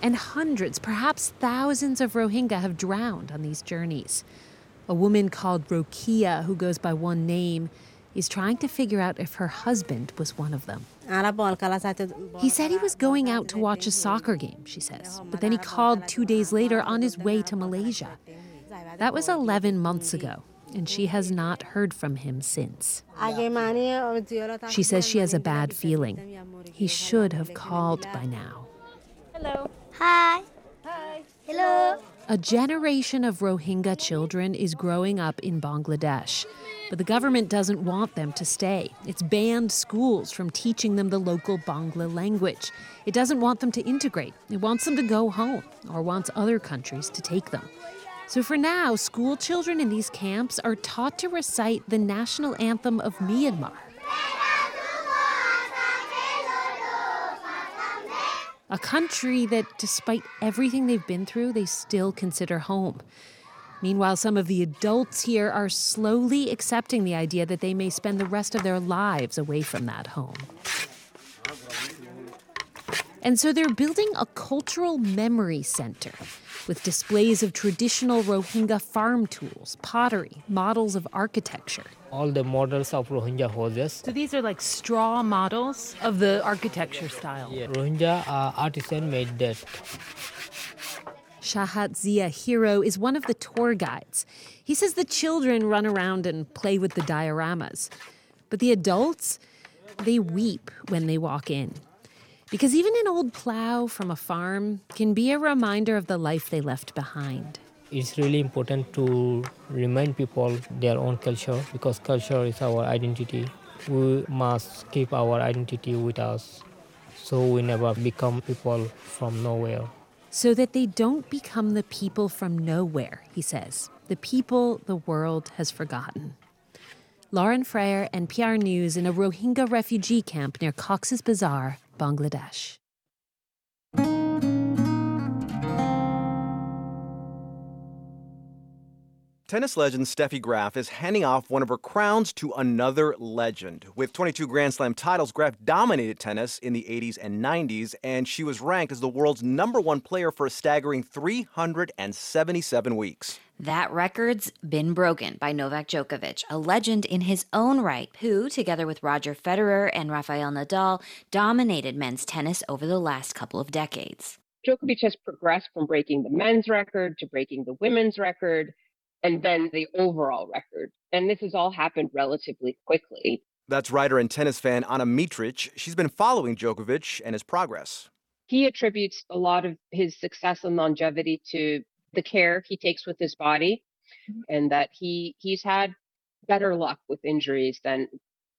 And hundreds, perhaps thousands of Rohingya have drowned on these journeys. A woman called Rokia, who goes by one name, is trying to figure out if her husband was one of them. He said he was going out to watch a soccer game, she says, but then he called 2 days later on his way to Malaysia. That was 11 months ago, and she has not heard from him since. She says she has a bad feeling. He should have called by now. Hello. Hi. Hi. Hello. A generation of Rohingya children is growing up in Bangladesh, but the government doesn't want them to stay. It's banned schools from teaching them the local Bangla language. It doesn't want them to integrate. It wants them to go home or wants other countries to take them. So for now, school children in these camps are taught to recite the national anthem of Myanmar. A country that, despite everything they've been through, they still consider home. Meanwhile, some of the adults here are slowly accepting the idea that they may spend the rest of their lives away from that home. And so they're building a cultural memory center with displays of traditional Rohingya farm tools, pottery, models of architecture. All the models of Rohingya houses. So these are like straw models of the architecture style. Yeah. Rohingya artisan made that. Shahat Zia Hero is one of the tour guides. He says the children run around and play with the dioramas. But the adults, they weep when they walk in. Because even an old plow from a farm can be a reminder of the life they left behind. It's really important to remind people their own culture, because culture is our identity. We must keep our identity with us so we never become people from nowhere. So that they don't become the people from nowhere, he says. The people the world has forgotten. Lauren Freyer, NPR News, in a Rohingya refugee camp near Cox's Bazar, Bangladesh. Tennis legend Steffi Graf is handing off one of her crowns to another legend. With 22 Grand Slam titles, Graf dominated tennis in the 80s and 90s, and she was ranked as the world's number one player for a staggering 377 weeks. That record's been broken by Novak Djokovic, a legend in his own right, who, together with Roger Federer and Rafael Nadal, dominated men's tennis over the last couple of decades. Djokovic has progressed from breaking the men's record to breaking the women's record, and then the overall record. And this has all happened relatively quickly. That's writer and tennis fan Ana Mitric. She's been following Djokovic and his progress. He attributes a lot of his success and longevity to the care he takes with his body, and that he's had better luck with injuries than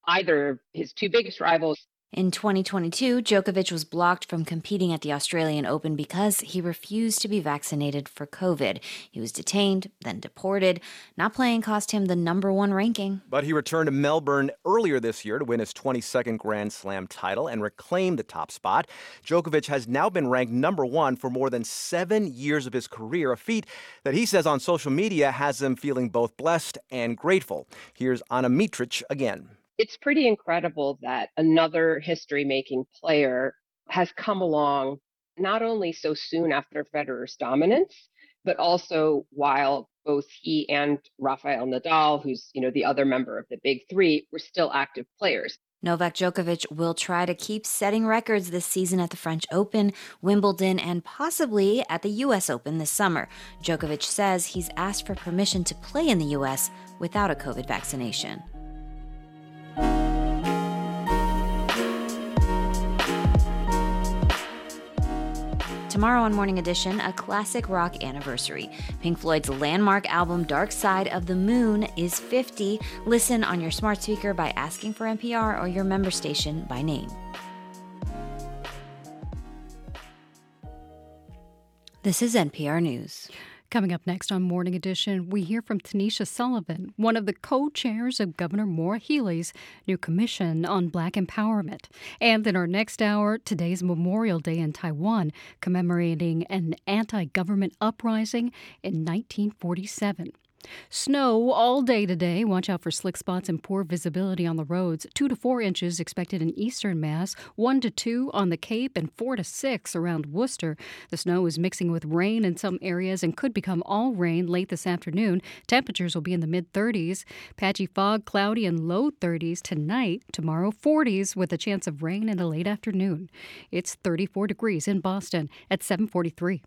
either of his two biggest rivals. In 2022, Djokovic was blocked from competing at the Australian Open because he refused to be vaccinated for COVID. He was detained, then deported. Not playing cost him the number one ranking. But he returned to Melbourne earlier this year to win his 22nd Grand Slam title and reclaim the top spot. Djokovic has now been ranked number one for more than 7 years of his career, a feat that he says on social media has him feeling both blessed and grateful. Here's Ana Mitric again. It's pretty incredible that another history-making player has come along not only so soon after Federer's dominance, but also while both he and Rafael Nadal, who's, the other member of the big three, were still active players. Novak Djokovic will try to keep setting records this season at the French Open, Wimbledon, and possibly at the U.S. Open this summer. Djokovic says he's asked for permission to play in the U.S. without a COVID vaccination. Tomorrow on Morning Edition, a classic rock anniversary. Pink Floyd's landmark album, Dark Side of the Moon, is 50. Listen on your smart speaker by asking for NPR or your member station by name. This is NPR News. Coming up next on Morning Edition, we hear from Tanisha Sullivan, one of the co-chairs of Governor Maura Healey's new commission on Black empowerment. And in our next hour, today's Memorial Day in Taiwan, commemorating an anti-government uprising in 1947. Snow all day today. Watch out for slick spots and poor visibility on the roads. 2 to 4 inches expected in eastern Mass, 1 to 2 on the Cape, and 4 to 6 around Worcester. The snow is mixing with rain in some areas and could become all rain late this afternoon. Temperatures will be in the mid-30s. Patchy fog, cloudy, and low 30s tonight. Tomorrow, 40s with a chance of rain in the late afternoon. It's 34 degrees in Boston at 7:43.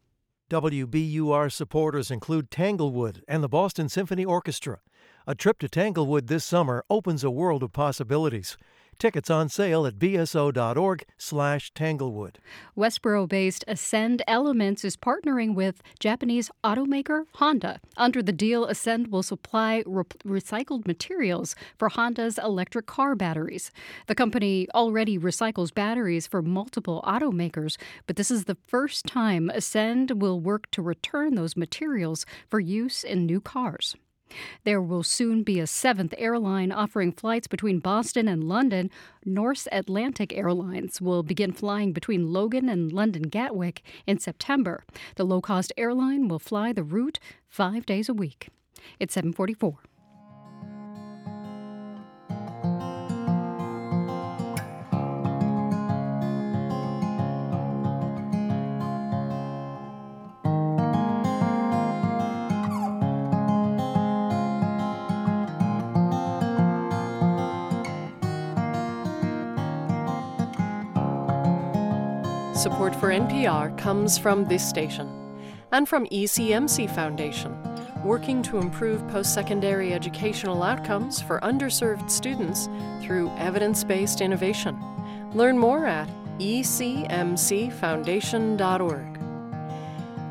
WBUR supporters include Tanglewood and the Boston Symphony Orchestra. A trip to Tanglewood this summer opens a world of possibilities. Tickets on sale at bso.org/Tanglewood. Westboro-based Ascend Elements is partnering with Japanese automaker Honda. Under the deal, Ascend will supply recycled materials for Honda's electric car batteries. The company already recycles batteries for multiple automakers, but this is the first time Ascend will work to return those materials for use in new cars. There will soon be a seventh airline offering flights between Boston and London. Norse Atlantic Airlines will begin flying between Logan and London Gatwick in September. The low-cost airline will fly the route 5 days a week. It's 7:44. Support for NPR comes from this station and from ECMC Foundation, working to improve post-secondary educational outcomes for underserved students through evidence-based innovation. Learn more at ecmcfoundation.org.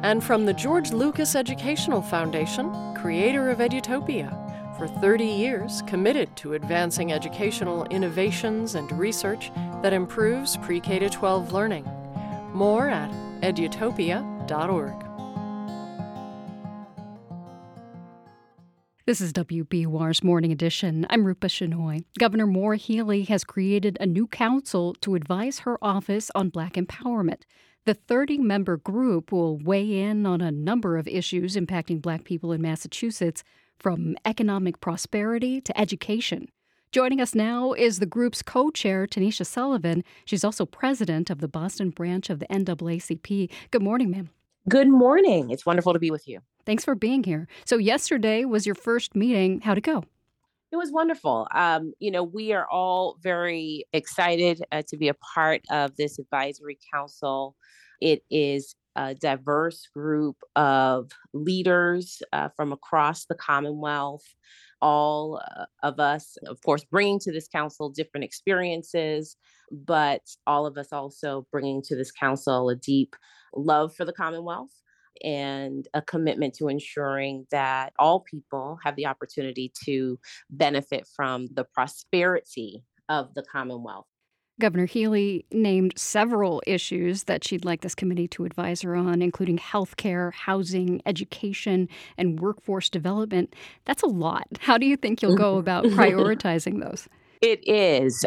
And from the George Lucas Educational Foundation, creator of Edutopia, for 30 years committed to advancing educational innovations and research that improves pre-K to 12 learning. More at edutopia.org. This is WBUR's Morning Edition. I'm Rupa Shenoy. Governor Maura Healey has created a new council to advise her office on Black empowerment. The 30-member group will weigh in on a number of issues impacting Black people in Massachusetts, from economic prosperity to education. Joining us now is the group's co-chair, Tanisha Sullivan. She's also president of the Boston branch of the NAACP. Good morning, ma'am. Good morning. It's wonderful to be with you. Thanks for being here. So yesterday was your first meeting. How'd it go? It was wonderful. We are all very excited to be a part of this advisory council. It is a diverse group of leaders from across the Commonwealth. All of us, of course, bringing to this council different experiences, but all of us also bringing to this council a deep love for the Commonwealth and a commitment to ensuring that all people have the opportunity to benefit from the prosperity of the Commonwealth. Governor Healey named several issues that she'd like this committee to advise her on, including health care, housing, education, and workforce development. That's a lot. How do you think you'll go about prioritizing those? It is.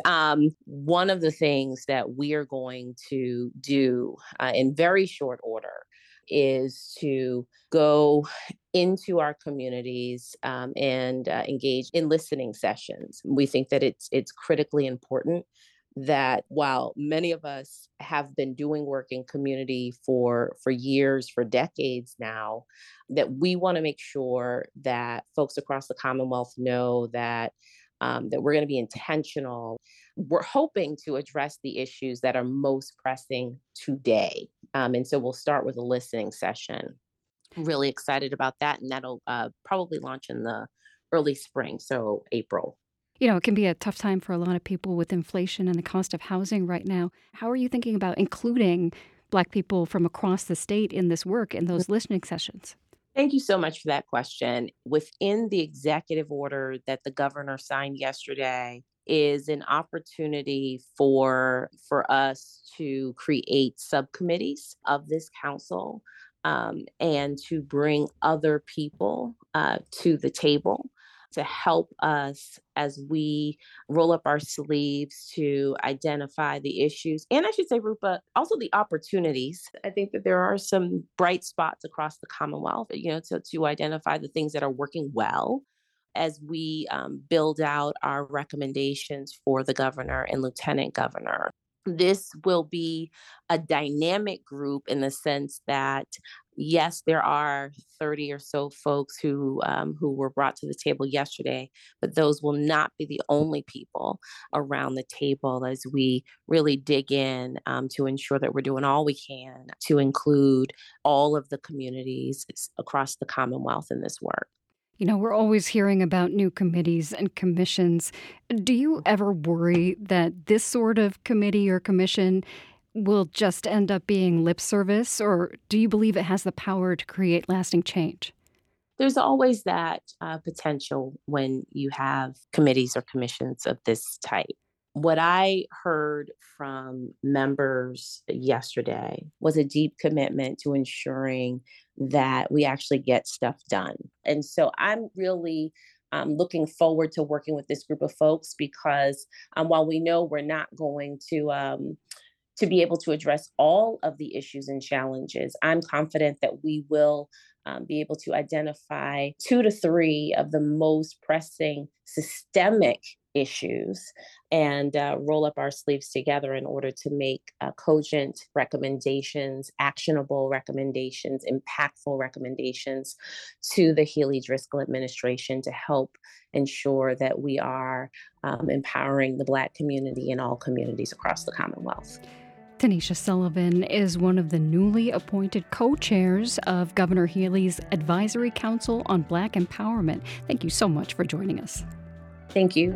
One of the things that we are going to do in very short order is to go into our communities and engage in listening sessions. We think that it's critically important that while many of us have been doing work in community for years, for decades now, that we want to make sure that folks across the Commonwealth know that that we're going to be intentional. We're hoping to address the issues that are most pressing today. And so we'll start with a listening session. Really excited about that. And that'll probably launch in the early spring, so April. You know, it can be a tough time for a lot of people with inflation and the cost of housing right now. How are you thinking about including Black people from across the state in this work, in those listening sessions? Thank you so much for that question. Within the executive order that the governor signed yesterday is an opportunity for us to create subcommittees of this council and to bring other people to the table to help us as we roll up our sleeves to identify the issues. And I should say, Rupa, also the opportunities. I think that there are some bright spots across the Commonwealth, to identify the things that are working well as we build out our recommendations for the governor and lieutenant governor. This will be a dynamic group in the sense that, yes, there are 30 or so folks who were brought to the table yesterday, but those will not be the only people around the table as we really dig in to ensure that we're doing all we can to include all of the communities across the Commonwealth in this work. You know, we're always hearing about new committees and commissions. Do you ever worry that this sort of committee or commission will just end up being lip service, or do you believe it has the power to create lasting change? There's always that potential when you have committees or commissions of this type. What I heard from members yesterday was a deep commitment to ensuring that we actually get stuff done. And so I'm really looking forward to working with this group of folks because while we know we're not going to be able to address all of the issues and challenges, I'm confident that we will be able to identify 2 to 3 of the most pressing systemic issues and roll up our sleeves together in order to make cogent recommendations, actionable recommendations, impactful recommendations to the Healey-Driscoll administration to help ensure that we are empowering the Black community and all communities across the Commonwealth. Tanisha Sullivan is one of the newly appointed co-chairs of Governor Healey's Advisory Council on Black Empowerment. Thank you so much for joining us. Thank you.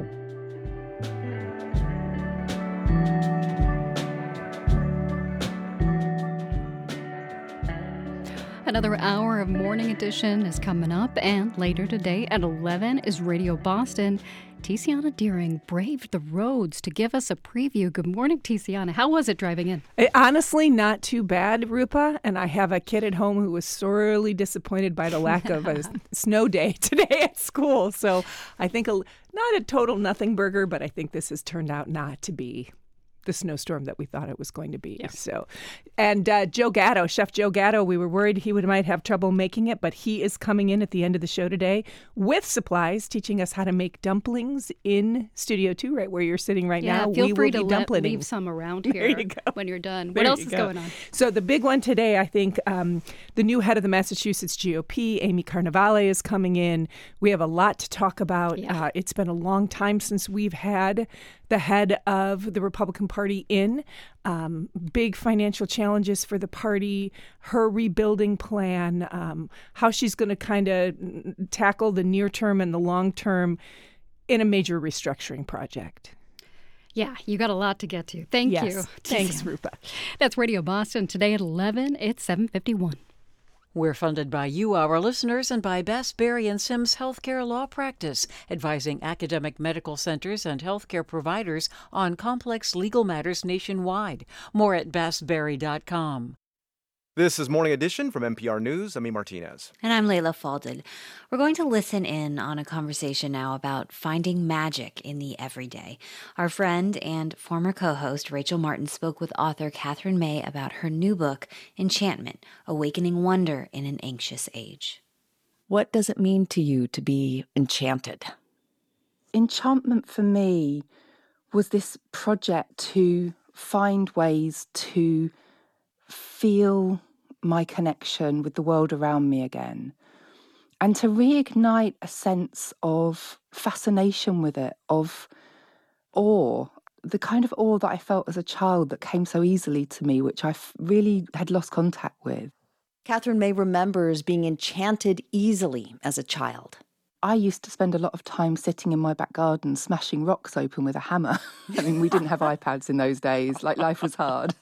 Another hour of Morning Edition is coming up, and later today at 11 is Radio Boston. Tiziana Deering braved the roads to give us a preview. Good morning, Tiziana. How was it driving in? Honestly, not too bad, Rupa. And I have a kid at home who was sorely disappointed by the lack of a snow day today at school. So I think not a total nothing burger, but I think this has turned out not to be the snowstorm that we thought it was going to be. Yeah. So, and Joe Gatto, Chef Joe Gatto, we were worried he might have trouble making it, but he is coming in at the end of the show today with supplies, teaching us how to make dumplings in Studio 2, right where you're sitting right now. Feel free to leave some around here when you're done. What else is going on? So the big one today, I think, the new head of the Massachusetts GOP, Amy Carnevale, is coming in. We have a lot to talk about. Yeah. It's been a long time since we've had the head of the Republican Party in. Big financial challenges for the party, her rebuilding plan, how she's going to kind of tackle the near term and the long term in a major restructuring project. Yeah, you got a lot to get to. Thank you. Thanks, Rupa. That's Radio Boston today at 11. It's 7:51. We're funded by you, our listeners, and by Bass, Berry & Sims Healthcare Law Practice, advising academic medical centers and healthcare providers on complex legal matters nationwide. More at bassberry.com. This is Morning Edition from NPR News. I'm A Martinez. And I'm Leila Fadel. We're going to listen in on a conversation now about finding magic in the everyday. Our friend and former co-host Rachel Martin spoke with author Catherine May about her new book, Enchantment, Awakening Wonder in an Anxious Age. What does it mean to you to be enchanted? Enchantment for me was this project to find ways to feel my connection with the world around me again, and to reignite a sense of fascination with it, of awe, the kind of awe that I felt as a child that came so easily to me, which I really had lost contact with. Catherine May remembers being enchanted easily as a child. I used to spend a lot of time sitting in my back garden smashing rocks open with a hammer. I mean, we didn't have iPads in those days. Like, life was hard.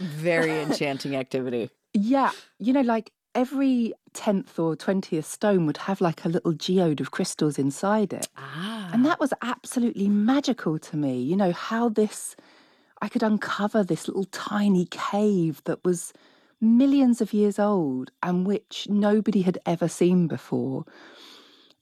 Very enchanting activity. Yeah. You know, like every 10th or 20th stone would have like a little geode of crystals inside it. Ah. And that was absolutely magical to me. You know, how I could uncover this little tiny cave that was millions of years old and which nobody had ever seen before.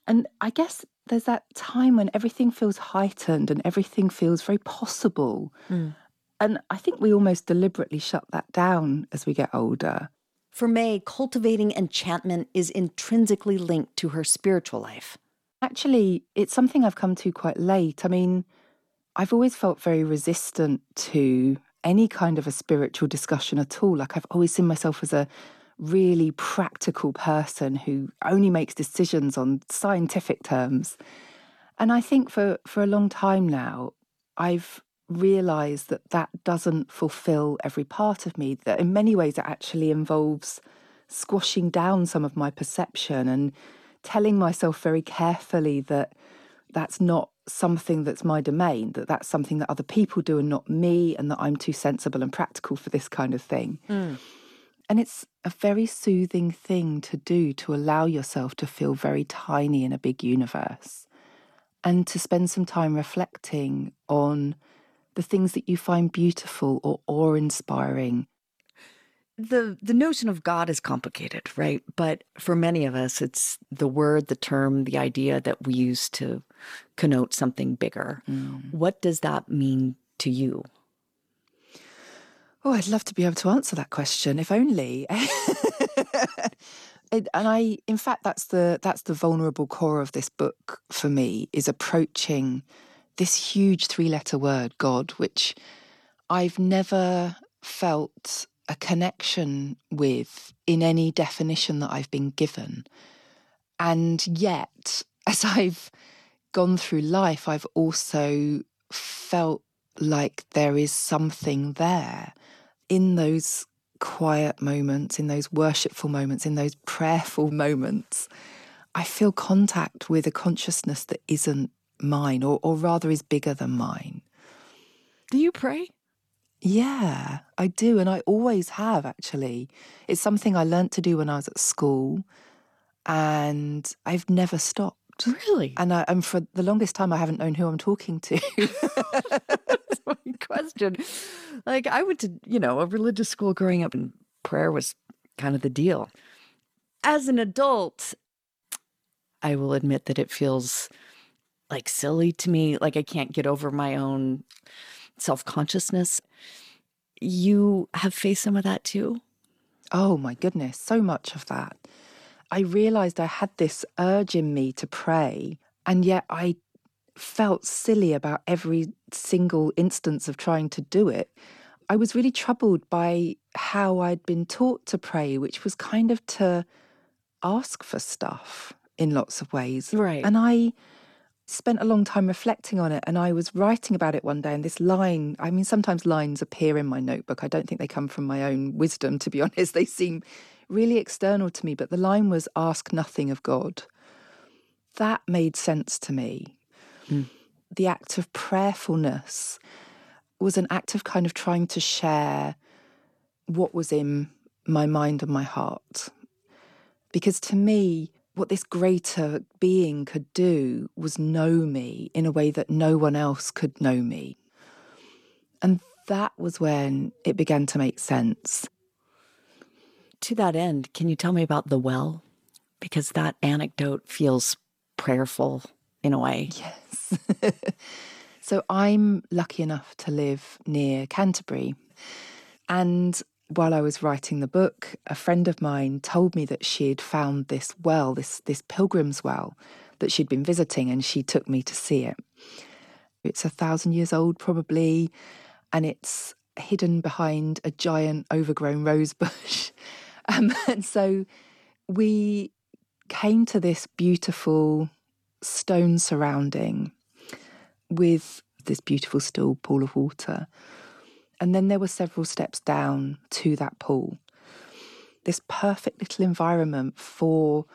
And I guess there's that time when everything feels heightened and everything feels very possible. Mm. And I think we almost deliberately shut that down as we get older. For May, cultivating enchantment is intrinsically linked to her spiritual life. Actually, it's something I've come to quite late. I mean, I've always felt very resistant to any kind of a spiritual discussion at all. Like, I've always seen myself as a really practical person who only makes decisions on scientific terms. And I think for a long time now, I've realised that doesn't fulfil every part of me, that in many ways it actually involves squashing down some of my perception and telling myself very carefully that that's not something that's my domain, that that's something that other people do and not me, and that I'm too sensible and practical for this kind of thing. Mm. And it's a very soothing thing to do, to allow yourself to feel very tiny in a big universe and to spend some time reflecting on the things that you find beautiful or awe-inspiring. The notion of God is complicated, right? But for many of us, it's the word, the term, the idea that we use to connote something bigger. Mm. What does that mean to you? Oh, I'd love to be able to answer that question, if only. And in fact, that's the vulnerable core of this book for me, is approaching this huge three-letter word, God, which I've never felt a connection with in any definition that I've been given. And yet, as I've gone through life, I've also felt like there is something there. In those quiet moments, in those worshipful moments, in those prayerful moments, I feel contact with a consciousness that isn't mine, or rather is bigger than mine. Do you pray? Yeah, I do. And I always have, actually. It's something I learnt to do when I was at school, and I've never stopped. Really? And for the longest time, I haven't known who I'm talking to. That's my question. Like, I went to, a religious school growing up, and prayer was kind of the deal. As an adult, I will admit that it feels like silly to me. Like, I can't get over my own self-consciousness. You have faced some of that too? Oh, my goodness. So much of that. I realised I had this urge in me to pray, and yet I felt silly about every single instance of trying to do it. I was really troubled by how I'd been taught to pray, which was kind of to ask for stuff in lots of ways. Right. And I spent a long time reflecting on it, and I was writing about it one day, and this line, I mean, sometimes lines appear in my notebook. I don't think they come from my own wisdom, to be honest. They seem really external to me, but the line was, "Ask nothing of God." That made sense to me. Mm. The act of prayerfulness was an act of kind of trying to share what was in my mind and my heart. Because to me, what this greater being could do was know me in a way that no one else could know me. And that was when it began to make sense. To that end, can you tell me about the well? Because that anecdote feels prayerful in a way. Yes. So I'm lucky enough to live near Canterbury. And while I was writing the book, a friend of mine told me that she had found this well, this pilgrim's well that she'd been visiting, and she took me to see it. It's 1,000 years old probably, and it's hidden behind a giant overgrown rose bush. And so we came to this beautiful stone surrounding with this beautiful still pool of water. And then there were several steps down to that pool. This perfect little environment for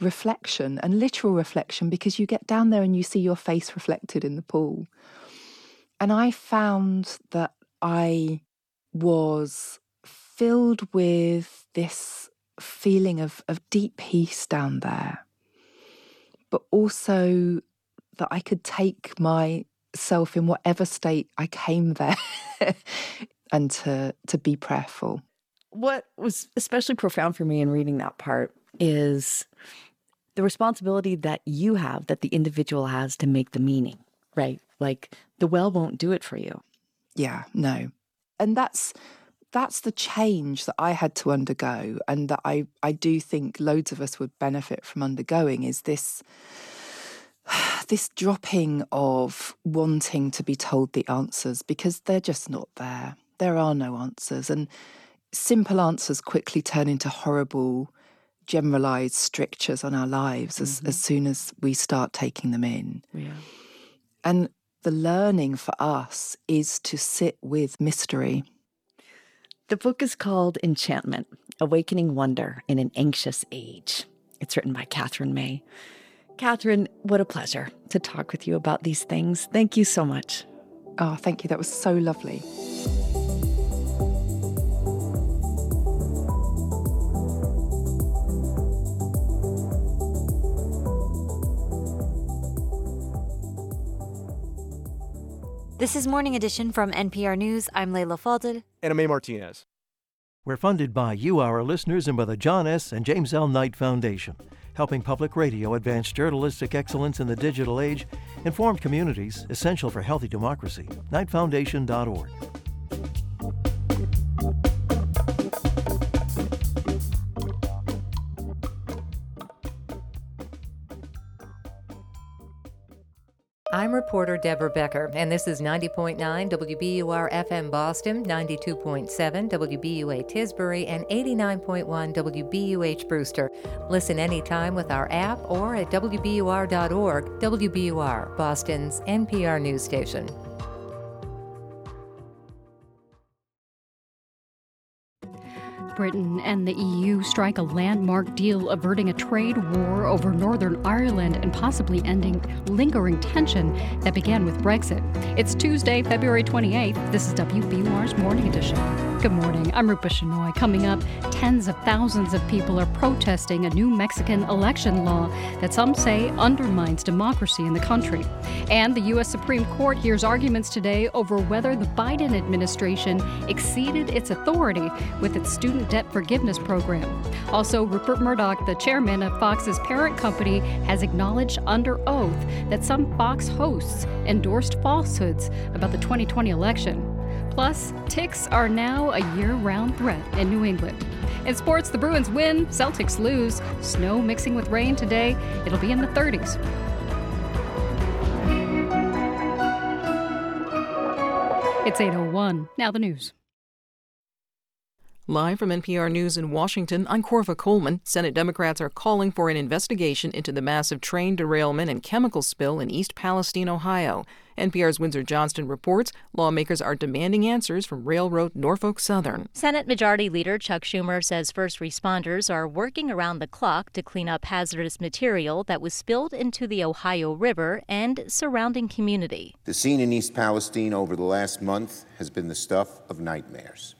reflection, and literal reflection, because you get down there and you see your face reflected in the pool. And I found that I was filled with this feeling of deep peace down there, but also that I could take myself in whatever state I came there and to be prayerful. What was especially profound for me in reading that part is the responsibility that you have, that the individual has, to make the meaning, right? Like, the well won't do it for you. Yeah, no. And that's the change that I had to undergo, and that I do think loads of us would benefit from undergoing, is this dropping of wanting to be told the answers, because they're just not there. There are no answers, and simple answers quickly turn into horrible, generalised strictures on our lives. Mm-hmm. as soon as we start taking them in. Yeah. And the learning for us is to sit with mystery. The book is called Enchantment, Awakening Wonder in an Anxious Age. It's written by Catherine May. Catherine, what a pleasure to talk with you about these things. Thank you so much. Oh, thank you. That was so lovely. This is Morning Edition from NPR News. I'm Leila Fadel. And I'm A Martinez. We're funded by you, our listeners, and by the John S. and James L. Knight Foundation, helping public radio advance journalistic excellence in the digital age, informed communities, essential for healthy democracy. KnightFoundation.org. I'm reporter Deborah Becker, and this is 90.9 WBUR FM Boston, 92.7 WBUA Tisbury, and 89.1 WBUH Brewster. Listen anytime with our app or at WBUR.org, WBUR, Boston's NPR news station. Britain and the EU strike a landmark deal averting a trade war over Northern Ireland and possibly ending lingering tension that began with Brexit. It's Tuesday, February 28th. This is WBUR's Morning Edition. Good morning. I'm Rupa Shenoy. Coming up, tens of thousands of people are protesting a new Mexican election law that some say undermines democracy in the country. And the U.S. Supreme Court hears arguments today over whether the Biden administration exceeded its authority with its student debt forgiveness program. Also, Rupert Murdaugh, the chairman of Fox's parent company, has acknowledged under oath that some Fox hosts endorsed falsehoods about the 2020 election. Plus, ticks are now a year-round threat in New England. In sports, the Bruins win, Celtics lose. Snow mixing with rain today. It'll be in the 30s. It's 8:01. Now the news. Live from NPR News in Washington, I'm Corva Coleman. Senate Democrats are calling for an investigation into the massive train derailment and chemical spill in East Palestine, Ohio. NPR's Windsor Johnston reports lawmakers are demanding answers from Railroad Norfolk Southern. Senate Majority Leader Chuck Schumer says first responders are working around the clock to clean up hazardous material that was spilled into the Ohio River and surrounding community. The scene in East Palestine over the last month has been the stuff of nightmares.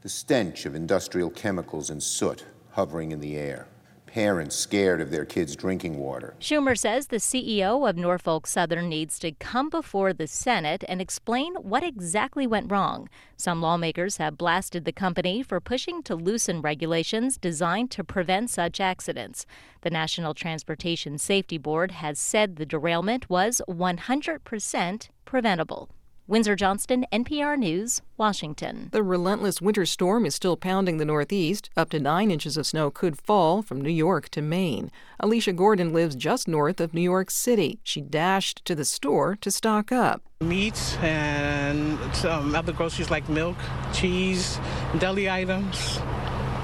The stench of industrial chemicals and soot hovering in the air. Parents scared of their kids' drinking water. Schumer says the CEO of Norfolk Southern needs to come before the Senate and explain what exactly went wrong. Some lawmakers have blasted the company for pushing to loosen regulations designed to prevent such accidents. The National Transportation Safety Board has said the derailment was 100% preventable. Windsor Johnston, NPR News, Washington. The relentless winter storm is still pounding the Northeast. Up to 9 inches of snow could fall from New York to Maine. Alicia Gordon lives just north of New York City. She dashed to the store to stock up. Meats and some other groceries like milk, cheese, deli items,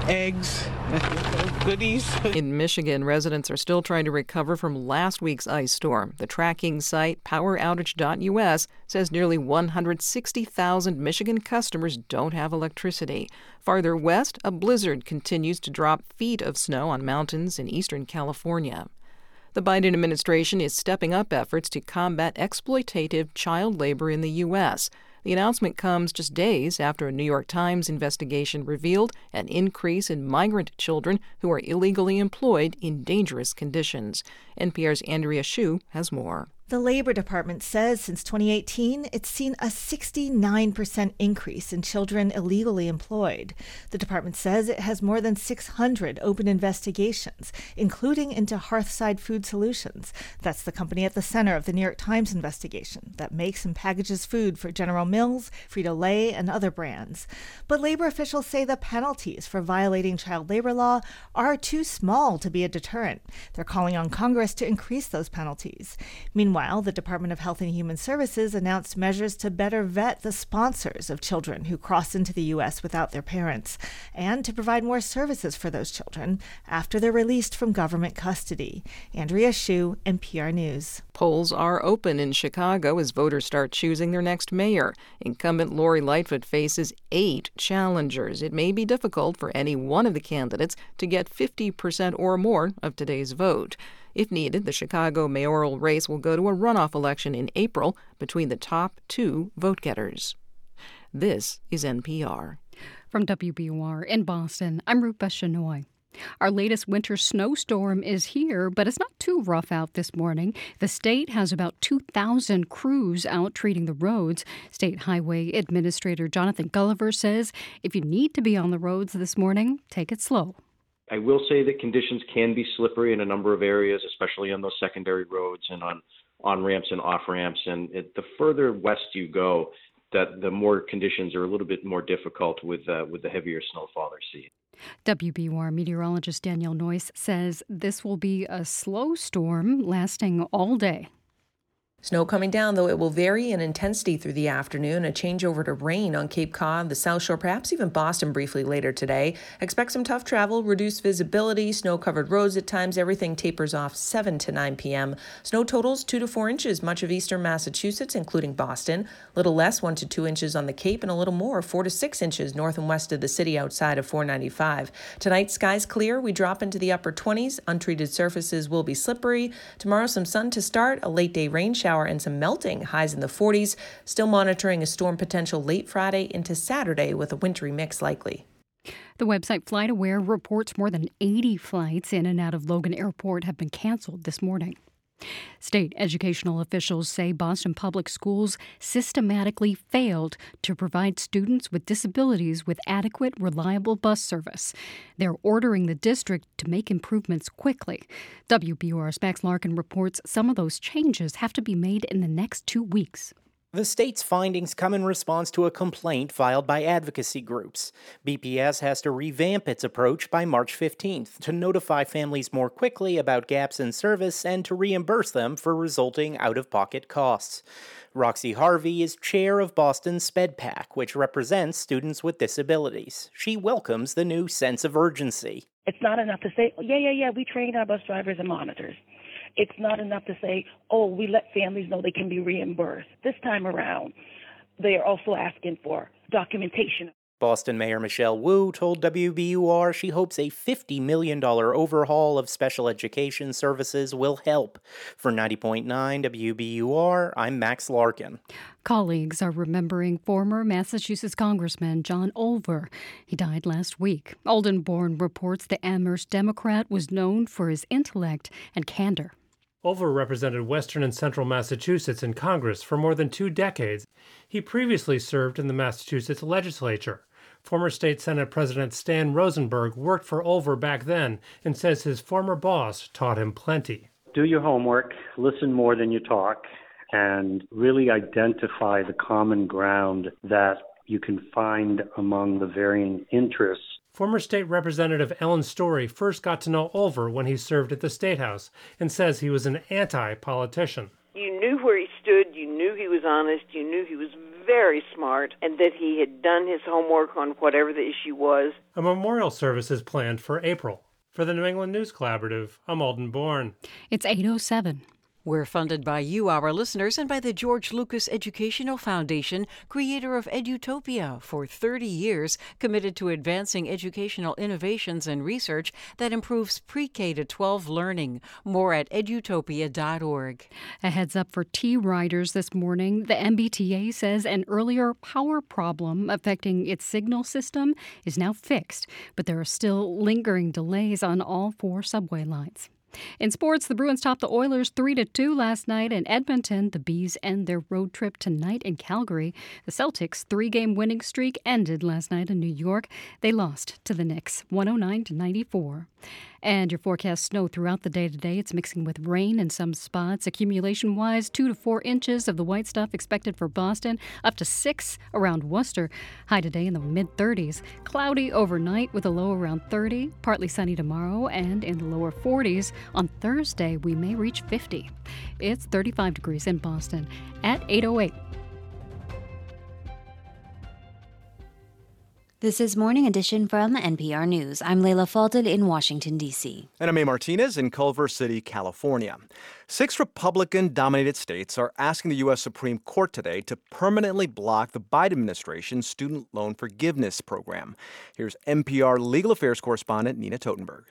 eggs, goodies. In Michigan, residents are still trying to recover from last week's ice storm. The tracking site poweroutage.us says nearly 160,000 Michigan customers don't have electricity. Farther west, a blizzard continues to drop feet of snow on mountains in eastern California. The Biden administration is stepping up efforts to combat exploitative child labor in the U.S. The announcement comes just days after a New York Times investigation revealed an increase in migrant children who are illegally employed in dangerous conditions. NPR's Andrea Hsu has more. The Labor Department says since 2018, it's seen a 69% increase in children illegally employed. The department says it has more than 600 open investigations, including into Hearthside Food Solutions. That's the company at the center of the New York Times investigation that makes and packages food for General Mills, Frito-Lay, and other brands. But labor officials say the penalties for violating child labor law are too small to be a deterrent. They're calling on Congress to increase those penalties. Meanwhile, Meanwhile, the Department of Health and Human Services announced measures to better vet the sponsors of children who cross into the U.S. without their parents, and to provide more services for those children after they're released from government custody. Andrea Hsu, NPR News. Polls are open in Chicago as voters start choosing their next mayor. Incumbent Lori Lightfoot faces 8 challengers. It may be difficult for any one of the candidates to get 50% or more of today's vote. If needed, the Chicago mayoral race will go to a runoff election in April between the top 2 vote-getters. This is NPR. From WBUR in Boston, I'm Rupa Shenoy. Our latest winter snowstorm is here, but it's not too rough out this morning. The state has about 2,000 crews out treating the roads. State Highway Administrator Jonathan Gulliver says if you need to be on the roads this morning, take it slow. I will say that conditions can be slippery in a number of areas, especially on those secondary roads and on ramps and off ramps. And the further west you go, the more conditions are a little bit more difficult with the heavier snowfall they're seeing. WBUR meteorologist Danielle Noyce says this will be a slow storm lasting all day. Snow coming down, though it will vary in intensity through the afternoon. A changeover to rain on Cape Cod, the South Shore, perhaps even Boston briefly later today. Expect some tough travel, reduced visibility, snow-covered roads at times. Everything tapers off 7 to 9 p.m. Snow totals 2 to 4 inches, much of eastern Massachusetts, including Boston. A little less, 1 to 2 inches on the Cape, and a little more, 4 to 6 inches north and west of the city outside of 495. Tonight, skies clear. We drop into the upper 20s. Untreated surfaces will be slippery. Tomorrow, some sun to start, a late-day rain shower, and some melting, highs in the 40s. Still monitoring a storm potential late Friday into Saturday with a wintry mix likely. The website FlightAware reports more than 80 flights in and out of Logan Airport have been canceled this morning. State educational officials say Boston Public Schools systematically failed to provide students with disabilities with adequate, reliable bus service. They're ordering the district to make improvements quickly. WBUR's Max Larkin reports some of those changes have to be made in the next 2 weeks. The state's findings come in response to a complaint filed by advocacy groups. BPS has to revamp its approach by March 15th to notify families more quickly about gaps in service and to reimburse them for resulting out-of-pocket costs. Roxy Harvey is chair of Boston's SPEDPAC, which represents students with disabilities. She welcomes the new sense of urgency. It's not enough to say, yeah, we train our bus drivers and monitors. It's not enough to say, we let families know they can be reimbursed. This time around, they are also asking for documentation. Boston Mayor Michelle Wu told WBUR she hopes a $50 million overhaul of special education services will help. For 90.9 WBUR, I'm Max Larkin. Colleagues are remembering former Massachusetts Congressman John Olver. He died last week. Aldenborn reports the Amherst Democrat was known for his intellect and candor. Olver represented western and central Massachusetts in Congress for more than 2 decades. He previously served in the Massachusetts legislature. Former State Senate President Stan Rosenberg worked for Olver back then and says his former boss taught him plenty. Do your homework, listen more than you talk, and really identify the common ground that you can find among the varying interests. Former State Representative Ellen Story first got to know Olver when he served at the State House and says he was an anti-politician. You knew where he stood, you knew he was honest, you knew he was very smart, and that he had done his homework on whatever the issue was. A memorial service is planned for April. For the New England News Collaborative, I'm Alden Bourne. It's 8:07. We're funded by you, our listeners, and by the George Lucas Educational Foundation, creator of Edutopia, for 30 years, committed to advancing educational innovations and research that improves pre-K to 12 learning. More at edutopia.org. A heads up for T riders this morning. The MBTA says an earlier power problem affecting its signal system is now fixed, but there are still lingering delays on all 4 subway lines. In sports, the Bruins topped the Oilers 3-2 last night in Edmonton. The Bees end their road trip tonight in Calgary. The Celtics' 3-game winning streak ended last night in New York. They lost to the Knicks, 109-94. And your forecast: snow throughout the day today. It's mixing with rain in some spots. Accumulation-wise, 2 to 4 inches of the white stuff expected for Boston, up to 6 around Worcester. High today in the mid-30s. Cloudy overnight with a low around 30. Partly sunny tomorrow and in the lower 40s. On Thursday, we may reach 50. It's 35 degrees in Boston at 8:08. This is Morning Edition from NPR News. I'm Leila Fadel in Washington, D.C. And I'm A Martinez in Culver City, California. 6 Republican-dominated states are asking the U.S. Supreme Court today to permanently block the Biden administration's student loan forgiveness program. Here's NPR legal affairs correspondent Nina Totenberg.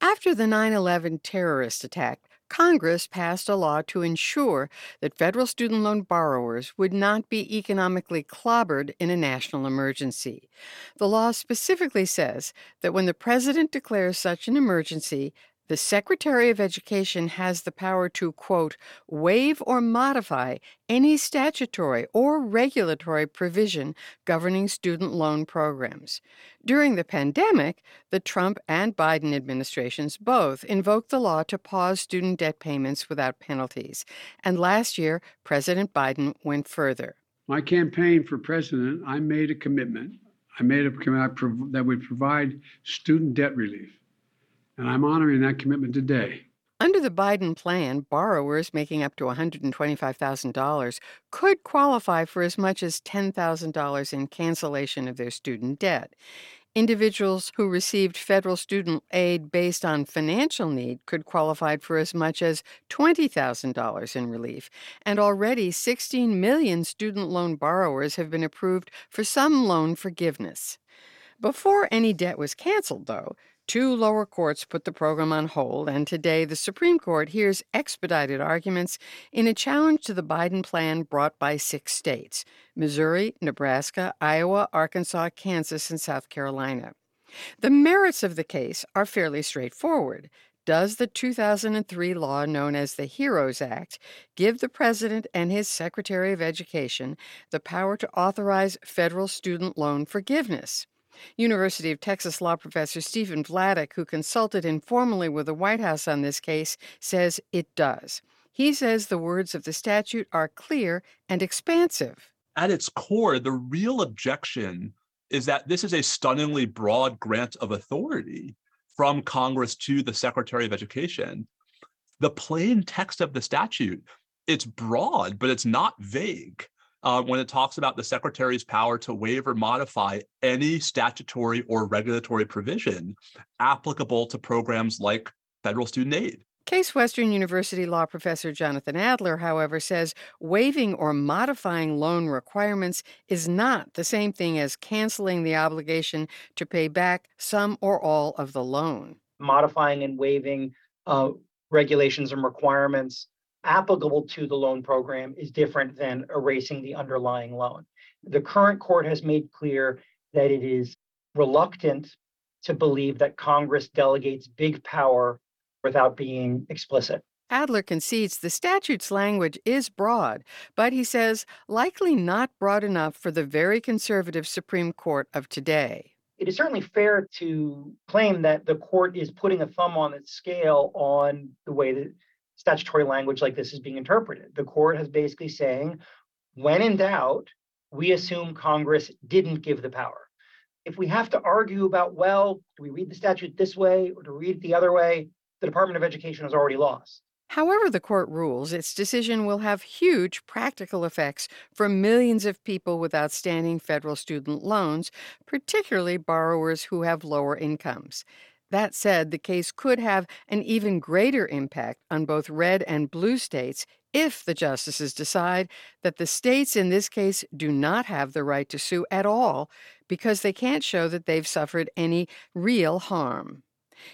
After the 9/11 terrorist attack, Congress passed a law to ensure that federal student loan borrowers would not be economically clobbered in a national emergency. The law specifically says that when the president declares such an emergency, the Secretary of Education has the power to, quote, waive or modify any statutory or regulatory provision governing student loan programs. During the pandemic, the Trump and Biden administrations both invoked the law to pause student debt payments without penalties. And last year, President Biden went further. My campaign for president, I made a commitment that would provide student debt relief. And I'm honoring that commitment today. Under the Biden plan, borrowers making up to $125,000 could qualify for as much as $10,000 in cancellation of their student debt. Individuals who received federal student aid based on financial need could qualify for as much as $20,000 in relief. And already 16 million student loan borrowers have been approved for some loan forgiveness. Before any debt was canceled, though, two lower courts put the program on hold, and today the Supreme Court hears expedited arguments in a challenge to the Biden plan brought by 6 states: Missouri, Nebraska, Iowa, Arkansas, Kansas, and South Carolina. The merits of the case are fairly straightforward. Does the 2003 law known as the HEROES Act give the president and his Secretary of Education the power to authorize federal student loan forgiveness? University of Texas law professor Stephen Vladek, who consulted informally with the White House on this case, says it does. He says the words of the statute are clear and expansive. At its core, the real objection is that this is a stunningly broad grant of authority from Congress to the Secretary of Education. The plain text of the statute, it's broad, but it's not vague. When it talks about the secretary's power to waive or modify any statutory or regulatory provision applicable to programs like federal student aid. Case Western University law professor Jonathan Adler, however, says waiving or modifying loan requirements is not the same thing as canceling the obligation to pay back some or all of the loan. Modifying and waiving regulations and requirements applicable to the loan program is different than erasing the underlying loan. The current court has made clear that it is reluctant to believe that Congress delegates big power without being explicit. Adler concedes the statute's language is broad, but he says likely not broad enough for the very conservative Supreme Court of today. It is certainly fair to claim that the court is putting a thumb on its scale on the way that statutory language like this is being interpreted. The court has basically saying, when in doubt, we assume Congress didn't give the power. If we have to argue about, well, do we read the statute this way or do we read it the other way, the Department of Education has already lost. However the court rules, its decision will have huge practical effects for millions of people with outstanding federal student loans, particularly borrowers who have lower incomes. That said, the case could have an even greater impact on both red and blue states if the justices decide that the states in this case do not have the right to sue at all because they can't show that they've suffered any real harm.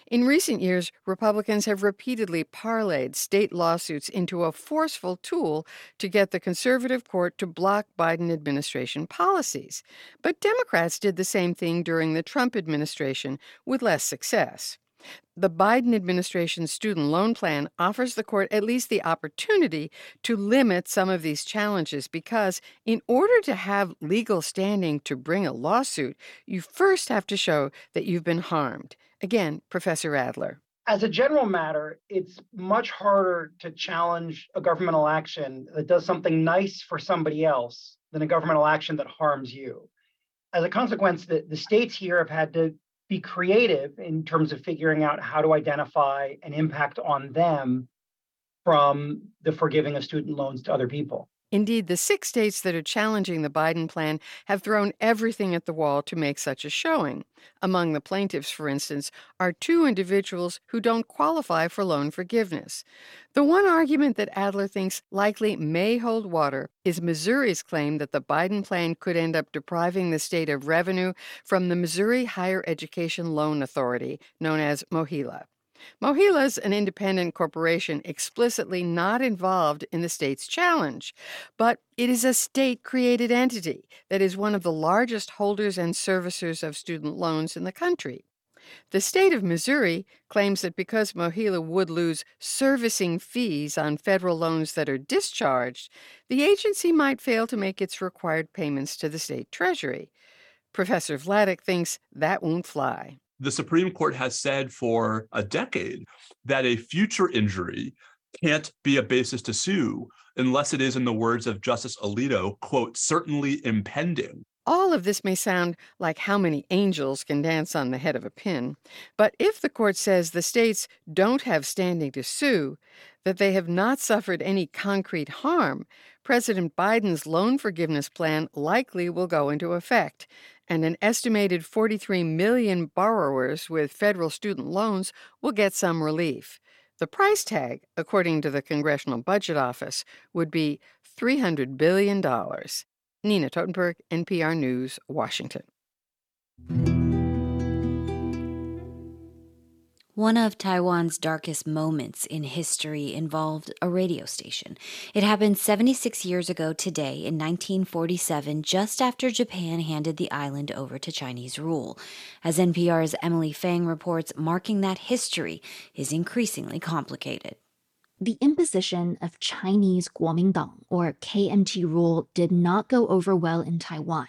In recent years, Republicans have repeatedly parlayed state lawsuits into a forceful tool to get the conservative court to block Biden administration policies. But Democrats did the same thing during the Trump administration with less success. The Biden administration's student loan plan offers the court at least the opportunity to limit some of these challenges because in order to have legal standing to bring a lawsuit, you first have to show that you've been harmed. Again, Professor Adler. As a general matter, it's much harder to challenge a governmental action that does something nice for somebody else than a governmental action that harms you. As a consequence, the states here have had to be creative in terms of figuring out how to identify an impact on them from the forgiving of student loans to other people. Indeed, the six states that are challenging the Biden plan have thrown everything at the wall to make such a showing. Among the plaintiffs, for instance, are two individuals who don't qualify for loan forgiveness. The one argument that Adler thinks likely may hold water is Missouri's claim that the Biden plan could end up depriving the state of revenue from the Missouri Higher Education Loan Authority, known as MOHELA. MOHELA's an independent corporation explicitly not involved in the state's challenge, but it is a state-created entity that is one of the largest holders and servicers of student loans in the country. The state of Missouri claims that because MOHELA would lose servicing fees on federal loans that are discharged, the agency might fail to make its required payments to the state treasury. Professor Vladek thinks that won't fly. The Supreme Court has said for a decade that a future injury can't be a basis to sue unless it is, in the words of Justice Alito, quote, certainly impending. All of this may sound like how many angels can dance on the head of a pin, but if the court says the states don't have standing to sue, that they have not suffered any concrete harm, President Biden's loan forgiveness plan likely will go into effect, and an estimated 43 million borrowers with federal student loans will get some relief. The price tag, according to the Congressional Budget Office, would be $300 billion. Nina Totenberg, NPR News, Washington. One of Taiwan's darkest moments in history involved a radio station. It happened 76 years ago today in 1947, just after Japan handed the island over to Chinese rule. As NPR's Emily Fang reports, marking that history is increasingly complicated. The imposition of Chinese Kuomintang, or KMT rule, did not go over well in Taiwan.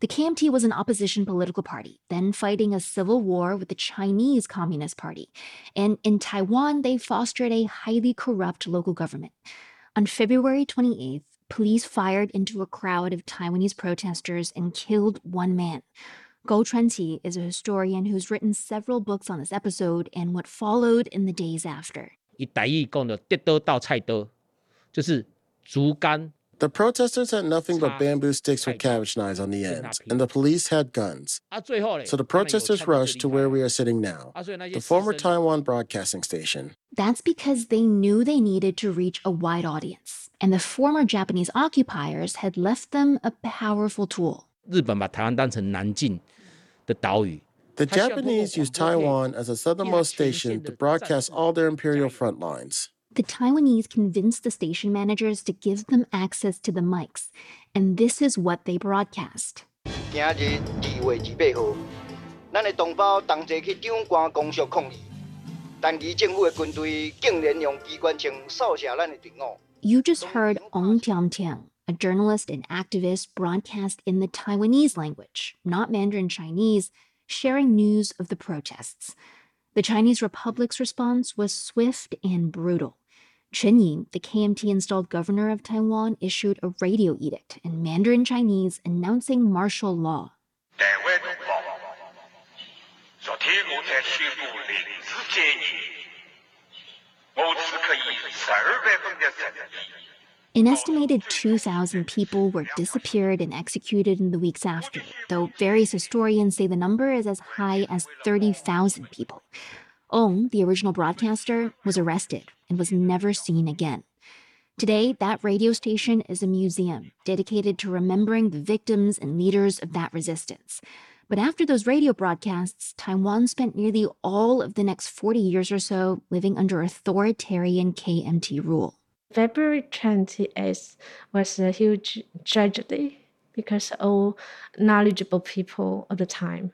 The KMT was an opposition political party, then fighting a civil war with the Chinese Communist Party. And in Taiwan, they fostered a highly corrupt local government. On February 28th, police fired into a crowd of Taiwanese protesters and killed one man. Goh Chuanqi is a historian who's written several books on this episode and what followed in the days after. The protesters had nothing but bamboo sticks with cabbage knives on the ends, and the police had guns. So the protesters rushed to where we are sitting now, the former Taiwan Broadcasting Station. That's because they knew they needed to reach a wide audience, and the former Japanese occupiers had left them a powerful tool. The Japanese used Taiwan as a southernmost station to broadcast all their imperial front lines. The Taiwanese convinced the station managers to give them access to the mics, and this is what they broadcast. You just heard Ong Tian, a journalist and activist, broadcast in the Taiwanese language, not Mandarin Chinese, sharing news of the protests. The Chinese Republic's response was swift and brutal. Chen Ying, the KMT-installed governor of Taiwan, issued a radio edict in Mandarin Chinese announcing martial law. An estimated 2,000 people were disappeared and executed in the weeks after, though various historians say the number is as high as 30,000 people. Ong, the original broadcaster, was arrested and was never seen again. Today, that radio station is a museum dedicated to remembering the victims and leaders of that resistance. But after those radio broadcasts, Taiwan spent nearly all of the next 40 years or so living under authoritarian KMT rule. February 28th was a huge tragedy because all knowledgeable people of the time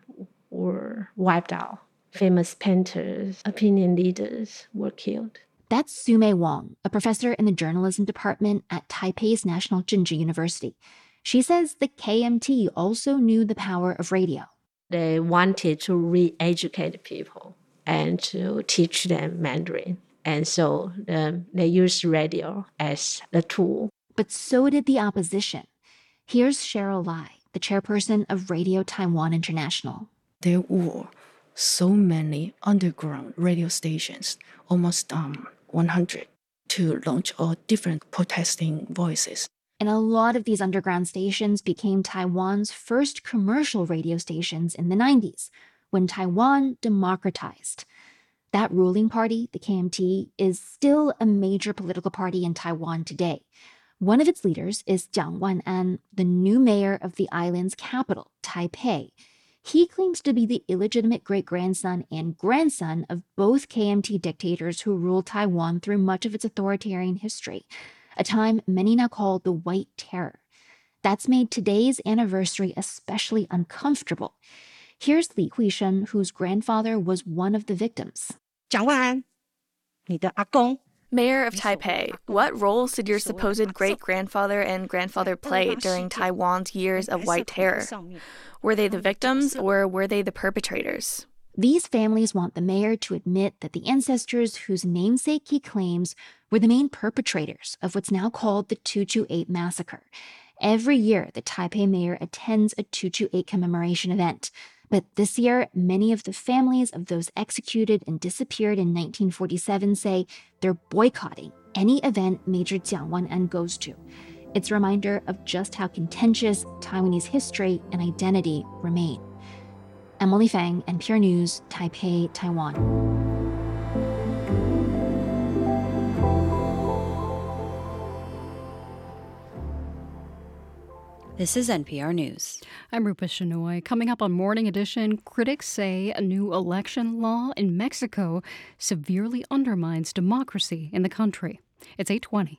were wiped out. Famous painters, opinion leaders were killed. That's Sumei Wong, a professor in the journalism department at Taipei's National Tsinghua University. She says the KMT also knew the power of radio. They wanted to re-educate people and to teach them Mandarin. And so they used radio as a tool. But so did the opposition. Here's Cheryl Lai, the chairperson of Radio Taiwan International. There were so many underground radio stations, almost 100, to launch all different protesting voices. And a lot of these underground stations became Taiwan's first commercial radio stations in the 90s, when Taiwan democratized. That ruling party, the KMT, is still a major political party in Taiwan today. One of its leaders is Jiang Wan-an, the new mayor of the island's capital, Taipei. He claims to be the illegitimate great-grandson and grandson of both KMT dictators who ruled Taiwan through much of its authoritarian history, a time many now call the White Terror. That's made today's anniversary especially uncomfortable. Here's Li Huishen, whose grandfather was one of the victims. Jiang Wan-an, 你的阿公. Mayor of Taipei, what roles did your supposed great-grandfather and grandfather play during Taiwan's years of white terror? Were they the victims or were they the perpetrators? These families want the mayor to admit that the ancestors whose namesake he claims were the main perpetrators of what's now called the 228 massacre. Every year, the Taipei mayor attends a 228 commemoration event. But this year, many of the families of those executed and disappeared in 1947 say they're boycotting any event Major Jiang Wan-an goes to. It's a reminder of just how contentious Taiwanese history and identity remain. Emily Fang, NPR News, Taipei, Taiwan. This is NPR News. I'm Rupa Shenoy. Coming up on Morning Edition, critics say a new election law in Mexico severely undermines democracy in the country. It's 8:20.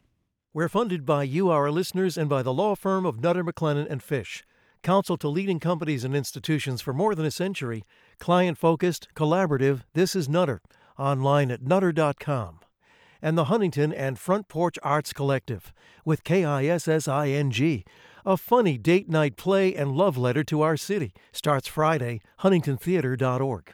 We're funded by you, our listeners, and by the law firm of Nutter, McLennan & Fish. Counsel to leading companies and institutions for more than a century. Client-focused, collaborative, this is Nutter. Online at nutter.com. And the Huntington and Front Porch Arts Collective with KISSING. A funny date-night play and love letter to our city starts Friday, huntingtontheater.org.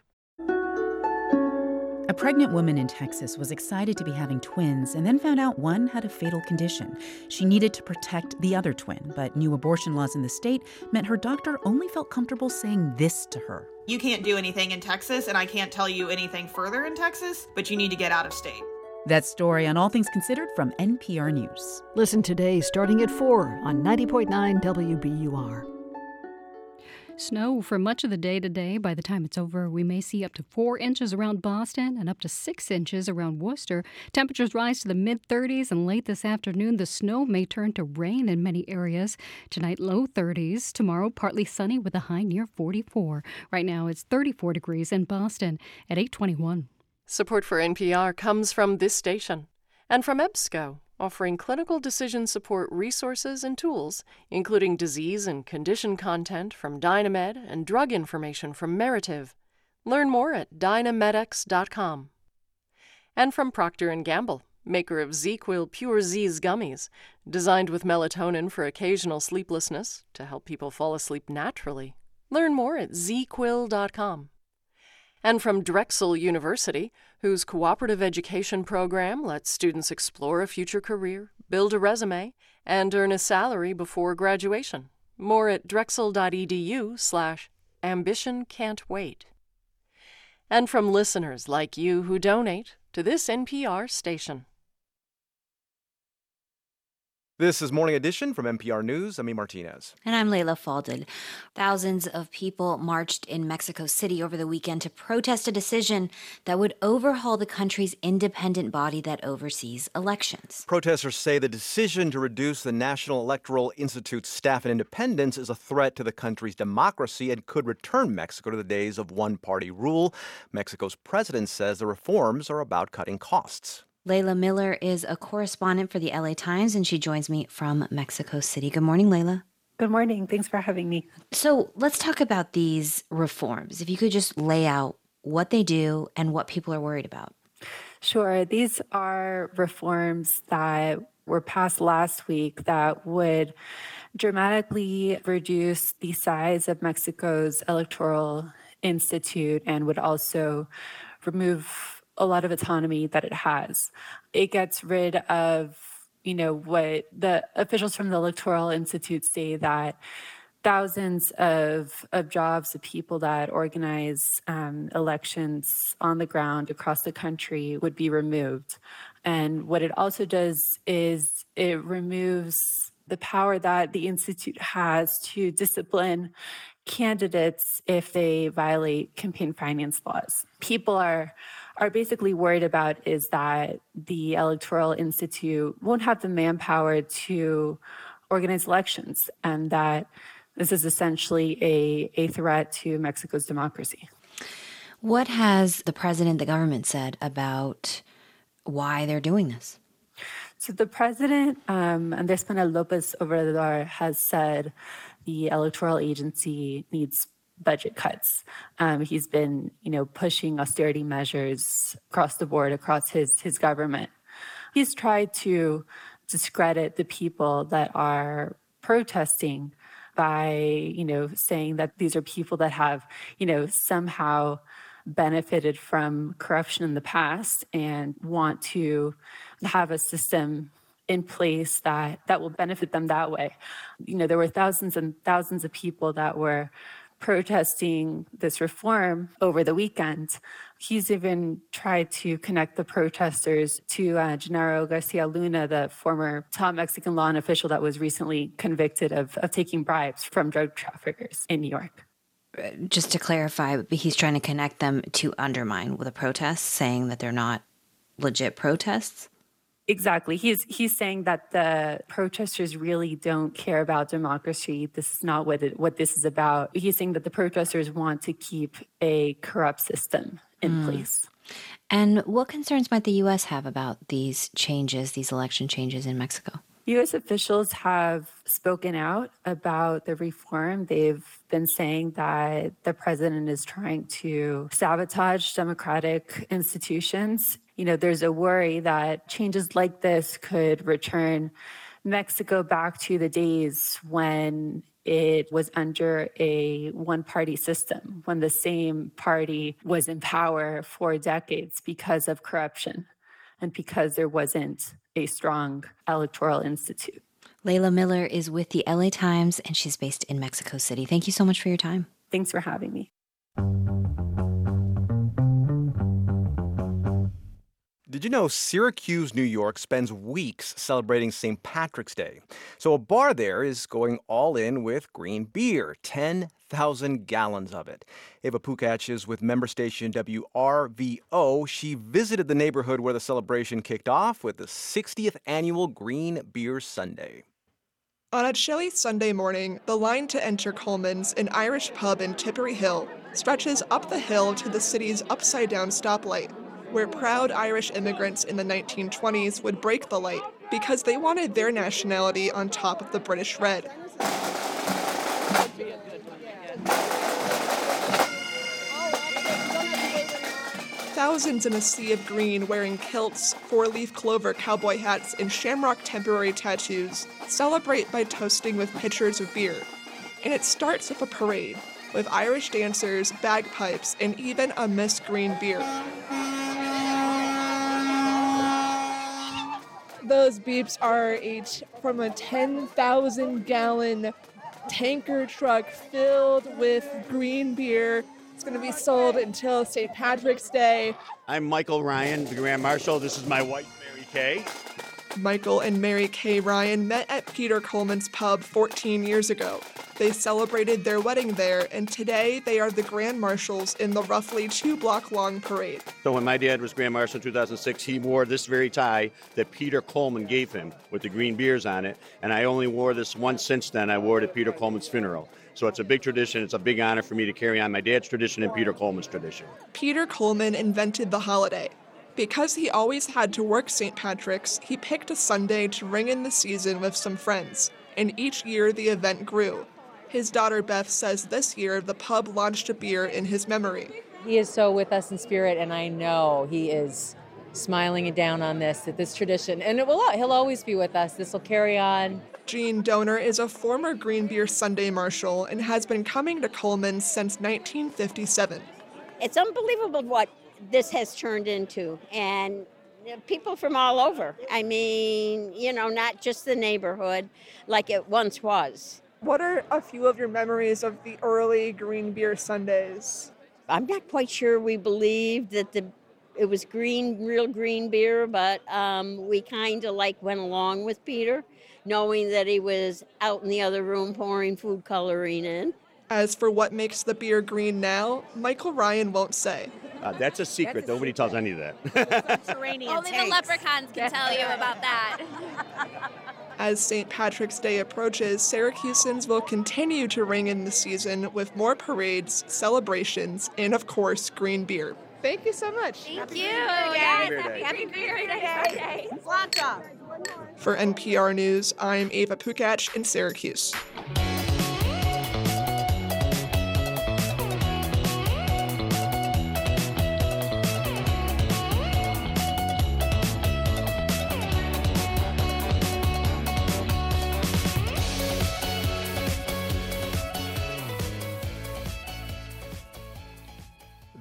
A pregnant woman in Texas was excited to be having twins and then found out one had a fatal condition. She needed to protect the other twin, but new abortion laws in the state meant her doctor only felt comfortable saying this to her. You can't do anything in Texas, and I can't tell you anything further in Texas, but you need to get out of state. That story on All Things Considered from NPR News. Listen today starting at 4 on 90.9 WBUR. Snow for much of the day today. By the time it's over, we may see up to 4 inches around Boston and up to 6 inches around Worcester. Temperatures rise to the mid-30s, and late this afternoon, the snow may turn to rain in many areas. Tonight, low 30s. Tomorrow, partly sunny with a high near 44. Right now, it's 34 degrees in Boston at 8:21. Support for NPR comes from this station and from EBSCO, offering clinical decision support resources and tools, including disease and condition content from DynaMed and drug information from Meritiv. Learn more at dynamedx.com. And from Procter & Gamble, maker of ZzzQuil Pure Z's gummies, designed with melatonin for occasional sleeplessness to help people fall asleep naturally. Learn more at ZzzQuil.com. And from Drexel University, whose cooperative education program lets students explore a future career, build a resume, and earn a salary before graduation. More at drexel.edu/ambitioncan'twait. And from listeners like you who donate to this NPR station. This is Morning Edition from NPR News. I'm A Martinez. And I'm Leila Fadel. Thousands of people marched in Mexico City over the weekend to protest a decision that would overhaul the country's independent body that oversees elections. Protesters say the decision to reduce the National Electoral Institute's staff and independence is a threat to the country's democracy and could return Mexico to the days of one-party rule. Mexico's president says the reforms are about cutting costs. Layla Miller is a correspondent for the LA Times, and she joins me from Mexico City. Good morning, Layla. Good morning. Thanks for having me. So let's talk about these reforms. If you could just lay out what they do and what people are worried about. Sure. These are reforms that were passed last week that would dramatically reduce the size of Mexico's Electoral Institute and would also remove a lot of autonomy that it has. It gets rid of, what the officials from the Electoral Institute say that thousands of jobs of people that organize elections on the ground across the country would be removed. And what it also does is it removes the power that the Institute has to discipline candidates if they violate campaign finance laws. People are basically worried about is that the Electoral Institute won't have the manpower to organize elections, and that this is essentially a threat to Mexico's democracy. What has the president, the government said about why they're doing this? So the president, Andrés Manuel López Obrador, has said the electoral agency needs budget cuts. He's been, pushing austerity measures across the board, across his government. He's tried to discredit the people that are protesting by, saying that these are people that have, somehow benefited from corruption in the past and want to have a system in place that will benefit them that way. There were thousands and thousands of people that were protesting this reform over the weekend. He's even tried to connect the protesters to Genaro Garcia Luna, the former top Mexican law and official that was recently convicted of taking bribes from drug traffickers in New York. Just to clarify, he's trying to connect them to undermine the protests, saying that they're not legit protests? Exactly. He's saying that the protesters really don't care about democracy. This is not what this is about. He's saying that the protesters want to keep a corrupt system in place. And what concerns might the U.S. have about these changes, these election changes in Mexico? U.S. officials have spoken out about the reform. They've been saying that the president is trying to sabotage democratic institutions. There's a worry that changes like this could return Mexico back to the days when it was under a one-party system, when the same party was in power for decades because of corruption and because there wasn't a strong electoral institute. Leila Miller is with the LA Times, and she's based in Mexico City. Thank you so much for your time. Thanks for having me. Did you know Syracuse, New York spends weeks celebrating St. Patrick's Day? So a bar there is going all in with green beer, 10,000 gallons of it. Eva Pukach is with member station WRVO. She visited the neighborhood where the celebration kicked off with the 60th annual Green Beer Sunday. On a chilly Sunday morning, the line to enter Coleman's, an Irish pub in Tipperary Hill, stretches up the hill to the city's upside-down stoplight, where proud Irish immigrants in the 1920s would break the light because they wanted their nationality on top of the British red. Thousands in a sea of green wearing kilts, four-leaf clover cowboy hats, and shamrock temporary tattoos celebrate by toasting with pitchers of beer. And it starts with a parade, with Irish dancers, bagpipes, and even a Miss Green beer. Those beeps are each from a 10,000 gallon tanker truck filled with green beer. It's going to be sold until St. Patrick's Day. I'm Michael Ryan, the Grand Marshal. This is my wife, Mary Kay. Michael and Mary Kay Ryan met at Peter Coleman's pub 14 years ago. They celebrated their wedding there, and today they are the Grand Marshals in the roughly 2-block-long parade. So when my dad was Grand Marshal in 2006, he wore this very tie that Peter Coleman gave him with the green beers on it, and I only wore this once since then. I wore it at Peter Coleman's funeral. So it's a big tradition. It's a big honor for me to carry on my dad's tradition and Peter Coleman's tradition. Peter Coleman invented the holiday. Because he always had to work St. Patrick's, he picked a Sunday to ring in the season with some friends, and each year the event grew. His daughter Beth says this year the pub launched a beer in his memory. He is so with us in spirit, and I know he is smiling down on this, at this tradition, and he'll always be with us. This will carry on. Jean Doner is a former Green Beer Sunday marshal and has been coming to Coleman since 1957. It's unbelievable what this has turned into, and people from all over. I mean, not just the neighborhood like it once was. What are a few of your memories of the early green beer Sundays? I'm not quite sure we believed that it was green, real green beer, but we kind of went along with Peter, knowing that he was out in the other room pouring food coloring in. As for what makes the beer green now, Michael Ryan won't say. That's a secret. Nobody tells any of that. Only the leprechauns can tell you about that. As St. Patrick's Day approaches, Syracusans will continue to ring in the season with more parades, celebrations, and, of course, green beer. Thank you so much. Thank you. Happy Green Beer Day. Lots of. For NPR News, I'm Ava Pukach in Syracuse.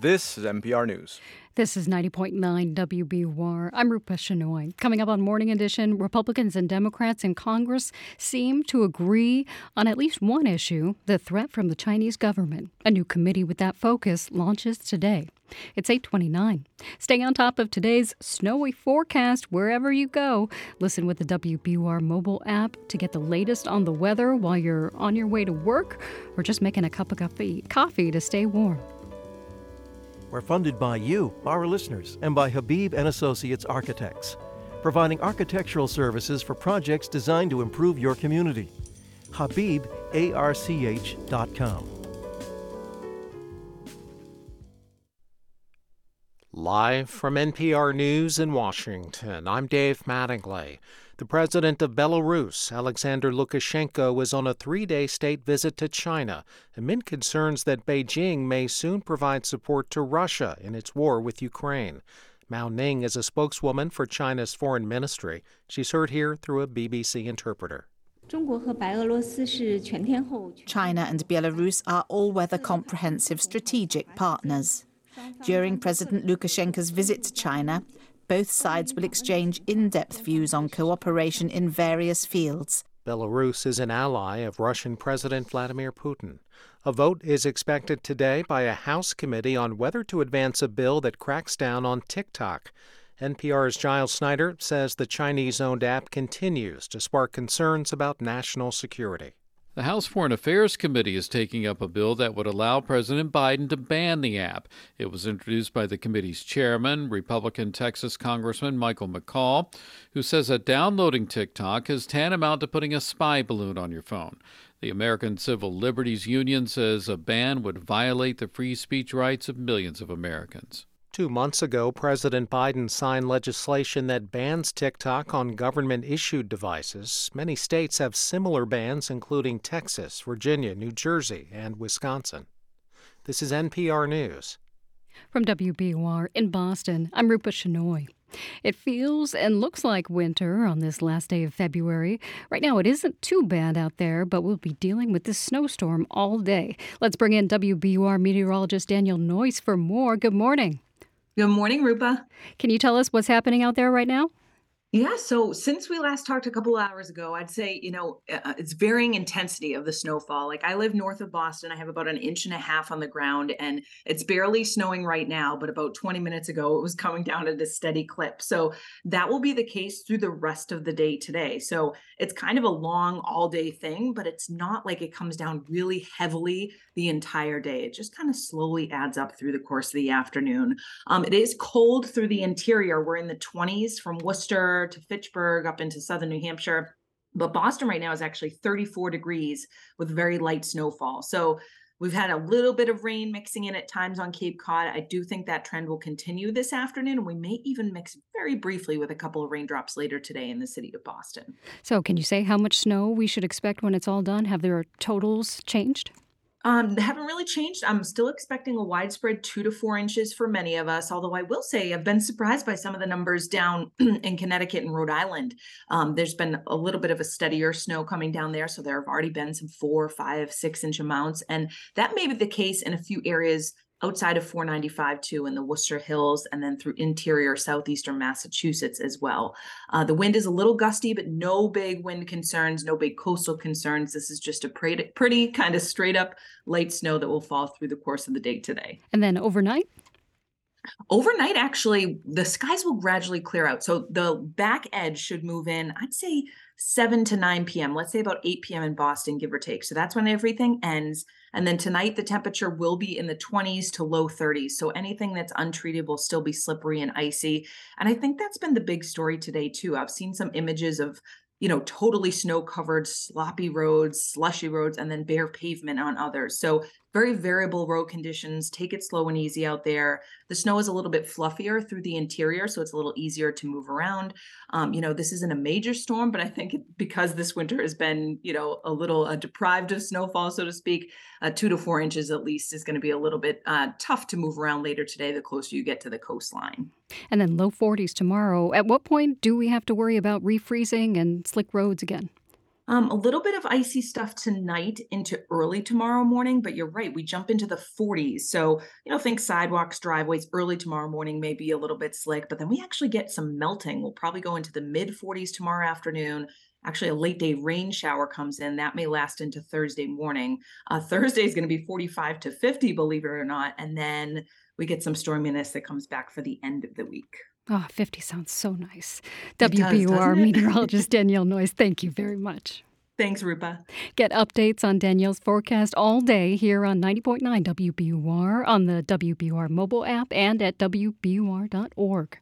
This is NPR News. This is 90.9 WBUR. I'm Rupa Shenoy. Coming up on Morning Edition, Republicans and Democrats in Congress seem to agree on at least one issue, the threat from the Chinese government. A new committee with that focus launches today. It's 8:29. Stay on top of today's snowy forecast wherever you go. Listen with the WBUR mobile app to get the latest on the weather while you're on your way to work or just making a cup of coffee to stay warm. We're funded by you, our listeners, and by Habib & Associates Architects, providing architectural services for projects designed to improve your community. HabibARCH.com. Live from NPR News in Washington, I'm Dave Mattingly. The president of Belarus, Alexander Lukashenko, is on a three-day state visit to China amid concerns that Beijing may soon provide support to Russia in its war with Ukraine. Mao Ning is a spokeswoman for China's foreign ministry. She's heard here through a BBC interpreter. China and Belarus are all-weather comprehensive strategic partners. During President Lukashenko's visit to China, both sides will exchange in-depth views on cooperation in various fields. Belarus is an ally of Russian President Vladimir Putin. A vote is expected today by a House committee on whether to advance a bill that cracks down on TikTok. NPR's Giles Snyder says the Chinese-owned app continues to spark concerns about national security. The House Foreign Affairs Committee is taking up a bill that would allow President Biden to ban the app. It was introduced by the committee's chairman, Republican Texas Congressman Michael McCall, who says that downloading TikTok is tantamount to putting a spy balloon on your phone. The American Civil Liberties Union says a ban would violate the free speech rights of millions of Americans. 2 months ago, President Biden signed legislation that bans TikTok on government-issued devices. Many states have similar bans, including Texas, Virginia, New Jersey, and Wisconsin. This is NPR News. From WBUR in Boston, I'm Rupa Shenoy. It feels and looks like winter on this last day of February. Right now, it isn't too bad out there, but we'll be dealing with this snowstorm all day. Let's bring in WBUR meteorologist Danielle Noyes for more. Good morning. Good morning, Rupa. Can you tell us what's happening out there right now? Yeah, so since we last talked a couple hours ago, I'd say, it's varying intensity of the snowfall. I live north of Boston. I have about 1.5 inches on the ground, and it's barely snowing right now, but about 20 minutes ago, it was coming down at a steady clip. So that will be the case through the rest of the day today. So it's kind of a long all-day thing, but it's not like it comes down really heavily the entire day. It just kind of slowly adds up through the course of the afternoon. It is cold through the interior. We're in the 20s from Worcester to Fitchburg up into southern New Hampshire. But Boston right now is actually 34 degrees with very light snowfall. So we've had a little bit of rain mixing in at times on Cape Cod. I do think that trend will continue this afternoon, and we may even mix very briefly with a couple of raindrops later today in the city of Boston. So can you say how much snow we should expect when it's all done? Have their totals changed? They haven't really changed. I'm still expecting a widespread 2 to 4 inches for many of us, although I will say I've been surprised by some of the numbers down in Connecticut and Rhode Island. There's been a little bit of a steadier snow coming down there, so there have already been some 4, 5, 6-inch amounts, and that may be the case in a few areas outside of 495 too, in the Worcester Hills, and then through interior southeastern Massachusetts as well. The wind is a little gusty, but no big wind concerns, no big coastal concerns. This is just a pretty kind of straight up light snow that will fall through the course of the day today. And then overnight? Overnight, actually, the skies will gradually clear out. So the back edge should move in, I'd say 7 to 9 p.m. Let's say about 8 p.m. in Boston, give or take. So that's when everything ends. And then tonight, the temperature will be in the 20s to low 30s. So anything that's untreated will still be slippery and icy. And I think that's been the big story today, too. I've seen some images of, you know, totally snow-covered, sloppy roads, slushy roads, and then bare pavement on others. So very variable road conditions. Take it slow and easy out there. The snow is a little bit fluffier through the interior, so it's a little easier to move around. You know, this isn't a major storm, but I think because this winter has been, you know, a little deprived of snowfall, so to speak, 2 to 4 inches at least is going to be a little bit tough to move around later today, the closer you get to the coastline. And then low 40s tomorrow. At what point do we have to worry about refreezing and slick roads again? A little bit of icy stuff tonight into early tomorrow morning, but you're right, we jump into the 40s. So, you know, think sidewalks, driveways, early tomorrow morning, maybe a little bit slick, but then we actually get some melting. We'll probably go into the mid 40s tomorrow afternoon. Actually, a late day rain shower comes in. That may last into Thursday morning. Thursday is going to be 45 to 50, believe it or not. And then we get some storminess that comes back for the end of the week. Oh, 50 sounds so nice. WBUR meteorologist Danielle Noyes, thank you very much. Thanks, Rupa. Get updates on Danielle's forecast all day here on 90.9 WBUR, on the WBUR mobile app, and at WBUR.org.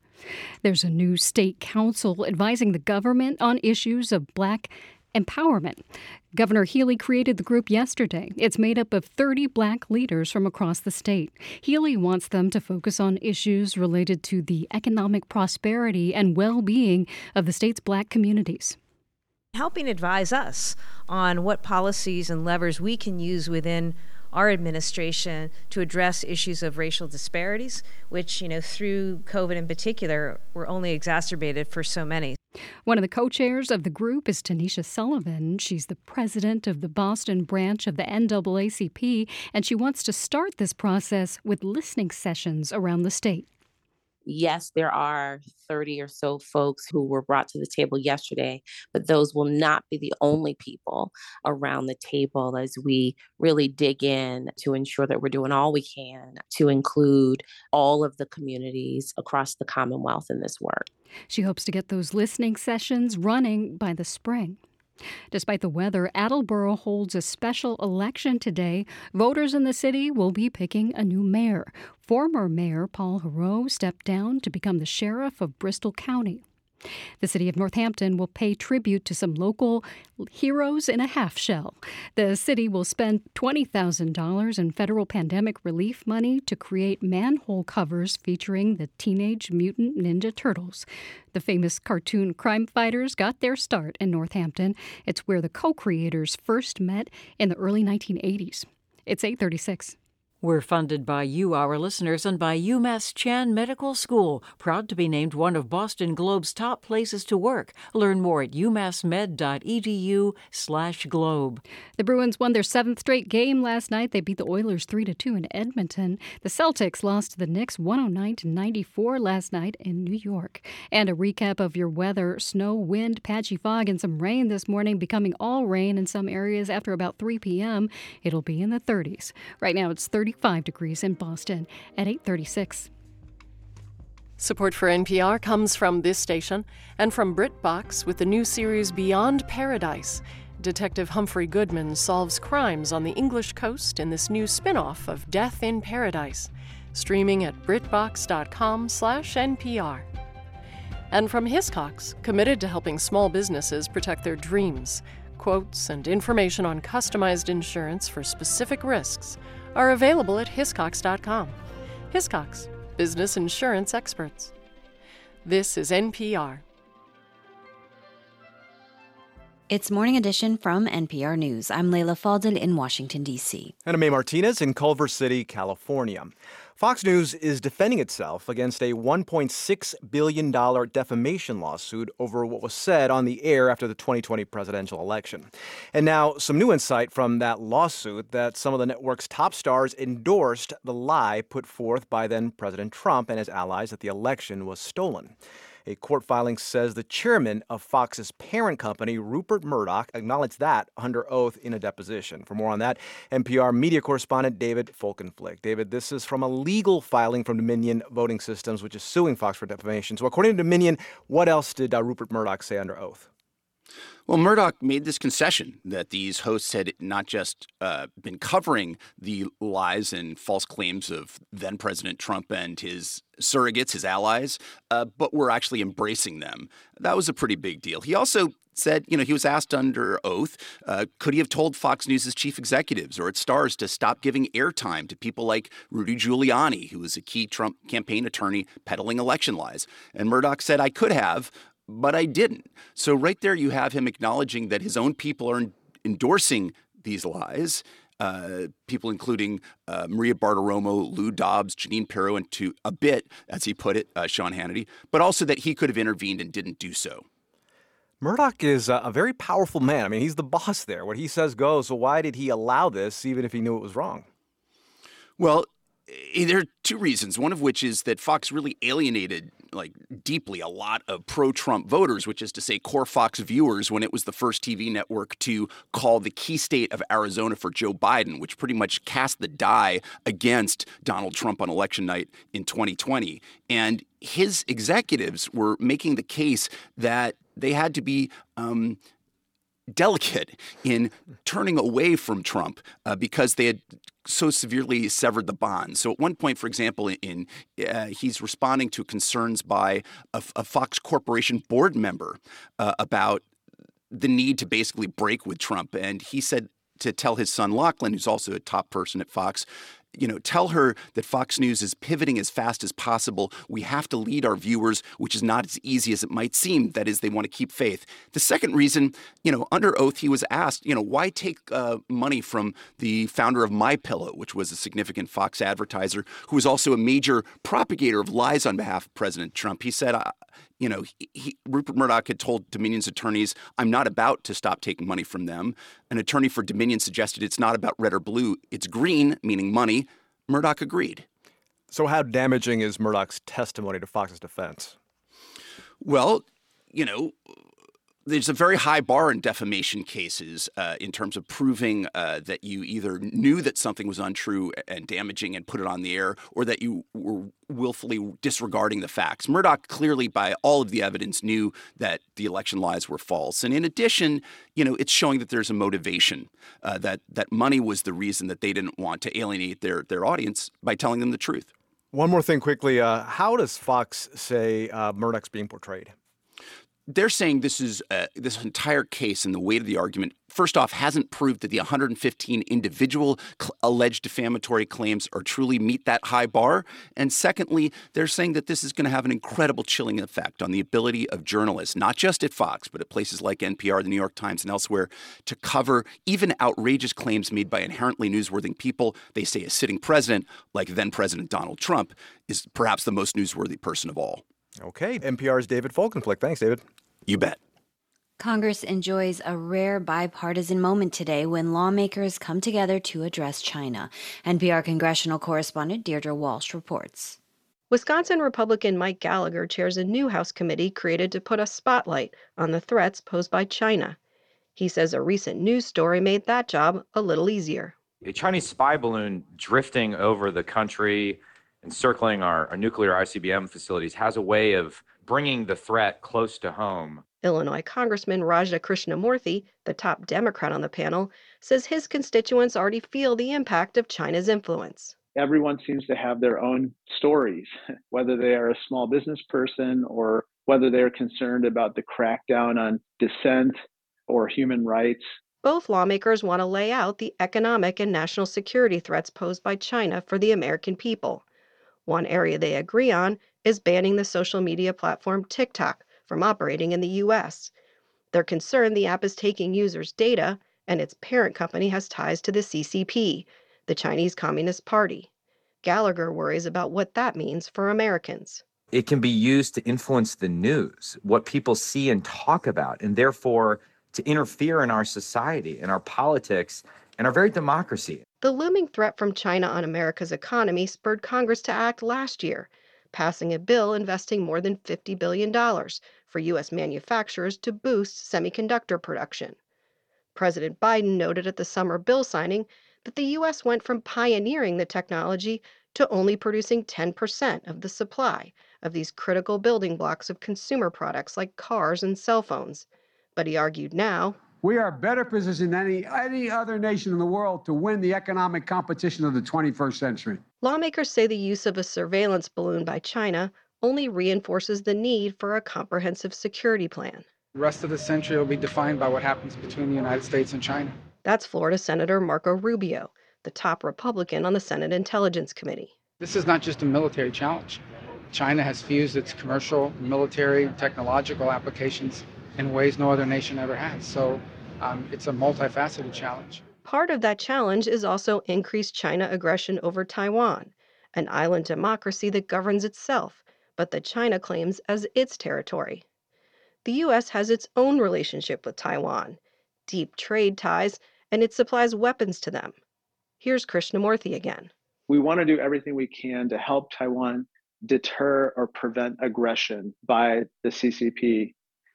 There's a new state council advising the government on issues of black empowerment. Governor Healey created the group yesterday. It's made up of 30 black leaders from across the state. Healey wants them to focus on issues related to the economic prosperity and well-being of the state's black communities. Helping advise us on what policies and levers we can use within our administration to address issues of racial disparities, which, you know, through COVID in particular, were only exacerbated for so many. One of the co-chairs of the group is Tanisha Sullivan. She's the president of the Boston branch of the NAACP, and she wants to start this process with listening sessions around the state. Yes, there are 30 or so folks who were brought to the table yesterday, but those will not be the only people around the table as we really dig in to ensure that we're doing all we can to include all of the communities across the Commonwealth in this work. She hopes to get those listening sessions running by the spring. Despite the weather, Attleboro holds a special election today. Voters in the city will be picking a new mayor. Former Mayor Paul Murdaugh stepped down to become the sheriff of Bristol County. The city of Northampton will pay tribute to some local heroes in a half shell. The city will spend $20,000 in federal pandemic relief money to create manhole covers featuring the Teenage Mutant Ninja Turtles. The famous cartoon crime fighters got their start in Northampton. It's where the co-creators first met in the early 1980s. It's 8:36. We're funded by you, our listeners, and by UMass Chan Medical School, proud to be named one of Boston Globe's top places to work. Learn more at umassmed.edu/globe. The Bruins won their seventh straight game last night. They beat the Oilers 3-2 in Edmonton. The Celtics lost to the Knicks 109-94 last night in New York. And a recap of your weather: snow, wind, patchy fog, and some rain this morning, becoming all rain in some areas after about 3 p.m. It'll be in the 30s. Right now, it's 35 degrees in Boston at 8:36. Support for NPR comes from this station and from BritBox with the new series Beyond Paradise. Detective Humphrey Goodman solves crimes on the English coast in this new spin-off of Death in Paradise, streaming at BritBox.com/NPR. And from Hiscox, committed to helping small businesses protect their dreams. Quotes and information on customized insurance for specific risks are available at hiscox.com. Hiscox, business insurance experts. This is NPR. It's Morning Edition from NPR News. I'm Leila Fadel in Washington, D.C. And I'm A Martinez in Culver City, California. Fox News is defending itself against a $1.6 billion defamation lawsuit over what was said on the air after the 2020 presidential election. And now some new insight from that lawsuit that some of the network's top stars endorsed the lie put forth by then President Trump and his allies that the election was stolen. A court filing says the chairman of Fox's parent company, Rupert Murdaugh, acknowledged that under oath in a deposition. For more on that, NPR media correspondent David Folkenflik. David, this is from a legal filing from Dominion Voting Systems, which is suing Fox for defamation. So according to Dominion, what else did Rupert Murdaugh say under oath? Well, Murdaugh made this concession that these hosts had not just been covering the lies and false claims of then-President Trump and his surrogates, his allies, but were actually embracing them. That was a pretty big deal. He also said, you know, he was asked under oath, could he have told Fox News' chief executives or its stars to stop giving airtime to people like Rudy Giuliani, who was a key Trump campaign attorney peddling election lies? And Murdaugh said, I could have, but I didn't. So right there you have him acknowledging that his own people are endorsing these lies, people including Maria Bartiromo, Lou Dobbs, Jeanine Pirro, and to a bit, as he put it, Sean Hannity, but also that he could have intervened and didn't do so. Murdaugh is a very powerful man. I mean, he's the boss there. What he says goes, so why did he allow this even if he knew it was wrong? Well, there are two reasons, one of which is that Fox really alienated deeply a lot of pro-Trump voters, which is to say core Fox viewers, when it was the first TV network to call the key state of Arizona for Joe Biden, which pretty much cast the die against Donald Trump on election night in 2020. And his executives were making the case that they had to be delicate in turning away from Trump because they had so severely severed the bond. So at one point, for example, he's responding to concerns by a Fox Corporation board member about the need to basically break with Trump. And he said to tell his son Lachlan, who's also a top person at Fox, you know, tell her that Fox News is pivoting as fast as possible. We have to lead our viewers, which is not as easy as it might seem. That is, they want to keep faith. The second reason, you know, under oath, he was asked, you know, why take money from the founder of MyPillow, which was a significant Fox advertiser, who was also a major propagator of lies on behalf of President Trump. He said, Rupert Murdaugh had told Dominion's attorneys, I'm not about to stop taking money from them. An attorney for Dominion suggested it's not about red or blue, it's green, meaning money. Murdaugh agreed. So how damaging is Murdaugh's testimony to Fox's defense? Well, you know, there's a very high bar in defamation cases in terms of proving that you either knew that something was untrue and damaging and put it on the air, or that you were willfully disregarding the facts. Murdaugh clearly, by all of the evidence, knew that the election lies were false. And in addition, you know, it's showing that there's a motivation, that money was the reason that they didn't want to alienate their audience by telling them the truth. One more thing quickly. How does Fox say Murdaugh's being portrayed? They're saying this is this entire case and the weight of the argument, first off, hasn't proved that the 115 individual alleged defamatory claims are truly meet that high bar. And secondly, they're saying that this is going to have an incredible chilling effect on the ability of journalists, not just at Fox, but at places like NPR, The New York Times, and elsewhere, to cover even outrageous claims made by inherently newsworthy people. They say a sitting president, like then-President Donald Trump, is perhaps the most newsworthy person of all. Okay. NPR's David Folkenflik. Thanks, David. You bet. Congress enjoys a rare bipartisan moment today when lawmakers come together to address China. NPR congressional correspondent Deirdre Walsh reports. Wisconsin Republican Mike Gallagher chairs a new House committee created to put a spotlight on the threats posed by China. He says a recent news story made that job a little easier. A Chinese spy balloon drifting over the country and circling our nuclear ICBM facilities has a way of bringing the threat close to home. Illinois Congressman Raja Krishnamoorthi, the top Democrat on the panel, says his constituents already feel the impact of China's influence. Everyone seems to have their own stories, whether they are a small business person or whether they are concerned about the crackdown on dissent or human rights. Both lawmakers want to lay out the economic and national security threats posed by China for the American people. One area they agree on is banning the social media platform TikTok from operating in the U.S. They're concerned the app is taking users' data, and its parent company has ties to the CCP, the Chinese Communist Party. Gallagher worries about what that means for Americans. It can be used to influence the news, what people see and talk about, and therefore to interfere in our society, in our politics, and our very democracy. The looming threat from China on America's economy spurred Congress to act last year, passing a bill investing more than $50 billion for U.S. manufacturers to boost semiconductor production. President Biden noted at the summer bill signing that the U.S. went from pioneering the technology to only producing 10% of the supply of these critical building blocks of consumer products like cars and cell phones. But he argued now, we are better positioned than any other nation in the world to win the economic competition of the 21st century. Lawmakers say the use of a surveillance balloon by China only reinforces the need for a comprehensive security plan. The rest of the century will be defined by what happens between the United States and China. That's Florida Senator Marco Rubio, the top Republican on the Senate Intelligence Committee. This is not just a military challenge. China has fused its commercial, military, and technological applications in ways no other nation ever has. So it's a multifaceted challenge. Part of that challenge is also increased China aggression over Taiwan, an island democracy that governs itself, but that China claims as its territory. The U.S. has its own relationship with Taiwan, deep trade ties, and it supplies weapons to them. Here's Krishnamoorthi again. We want to do everything we can to help Taiwan deter or prevent aggression by the CCP.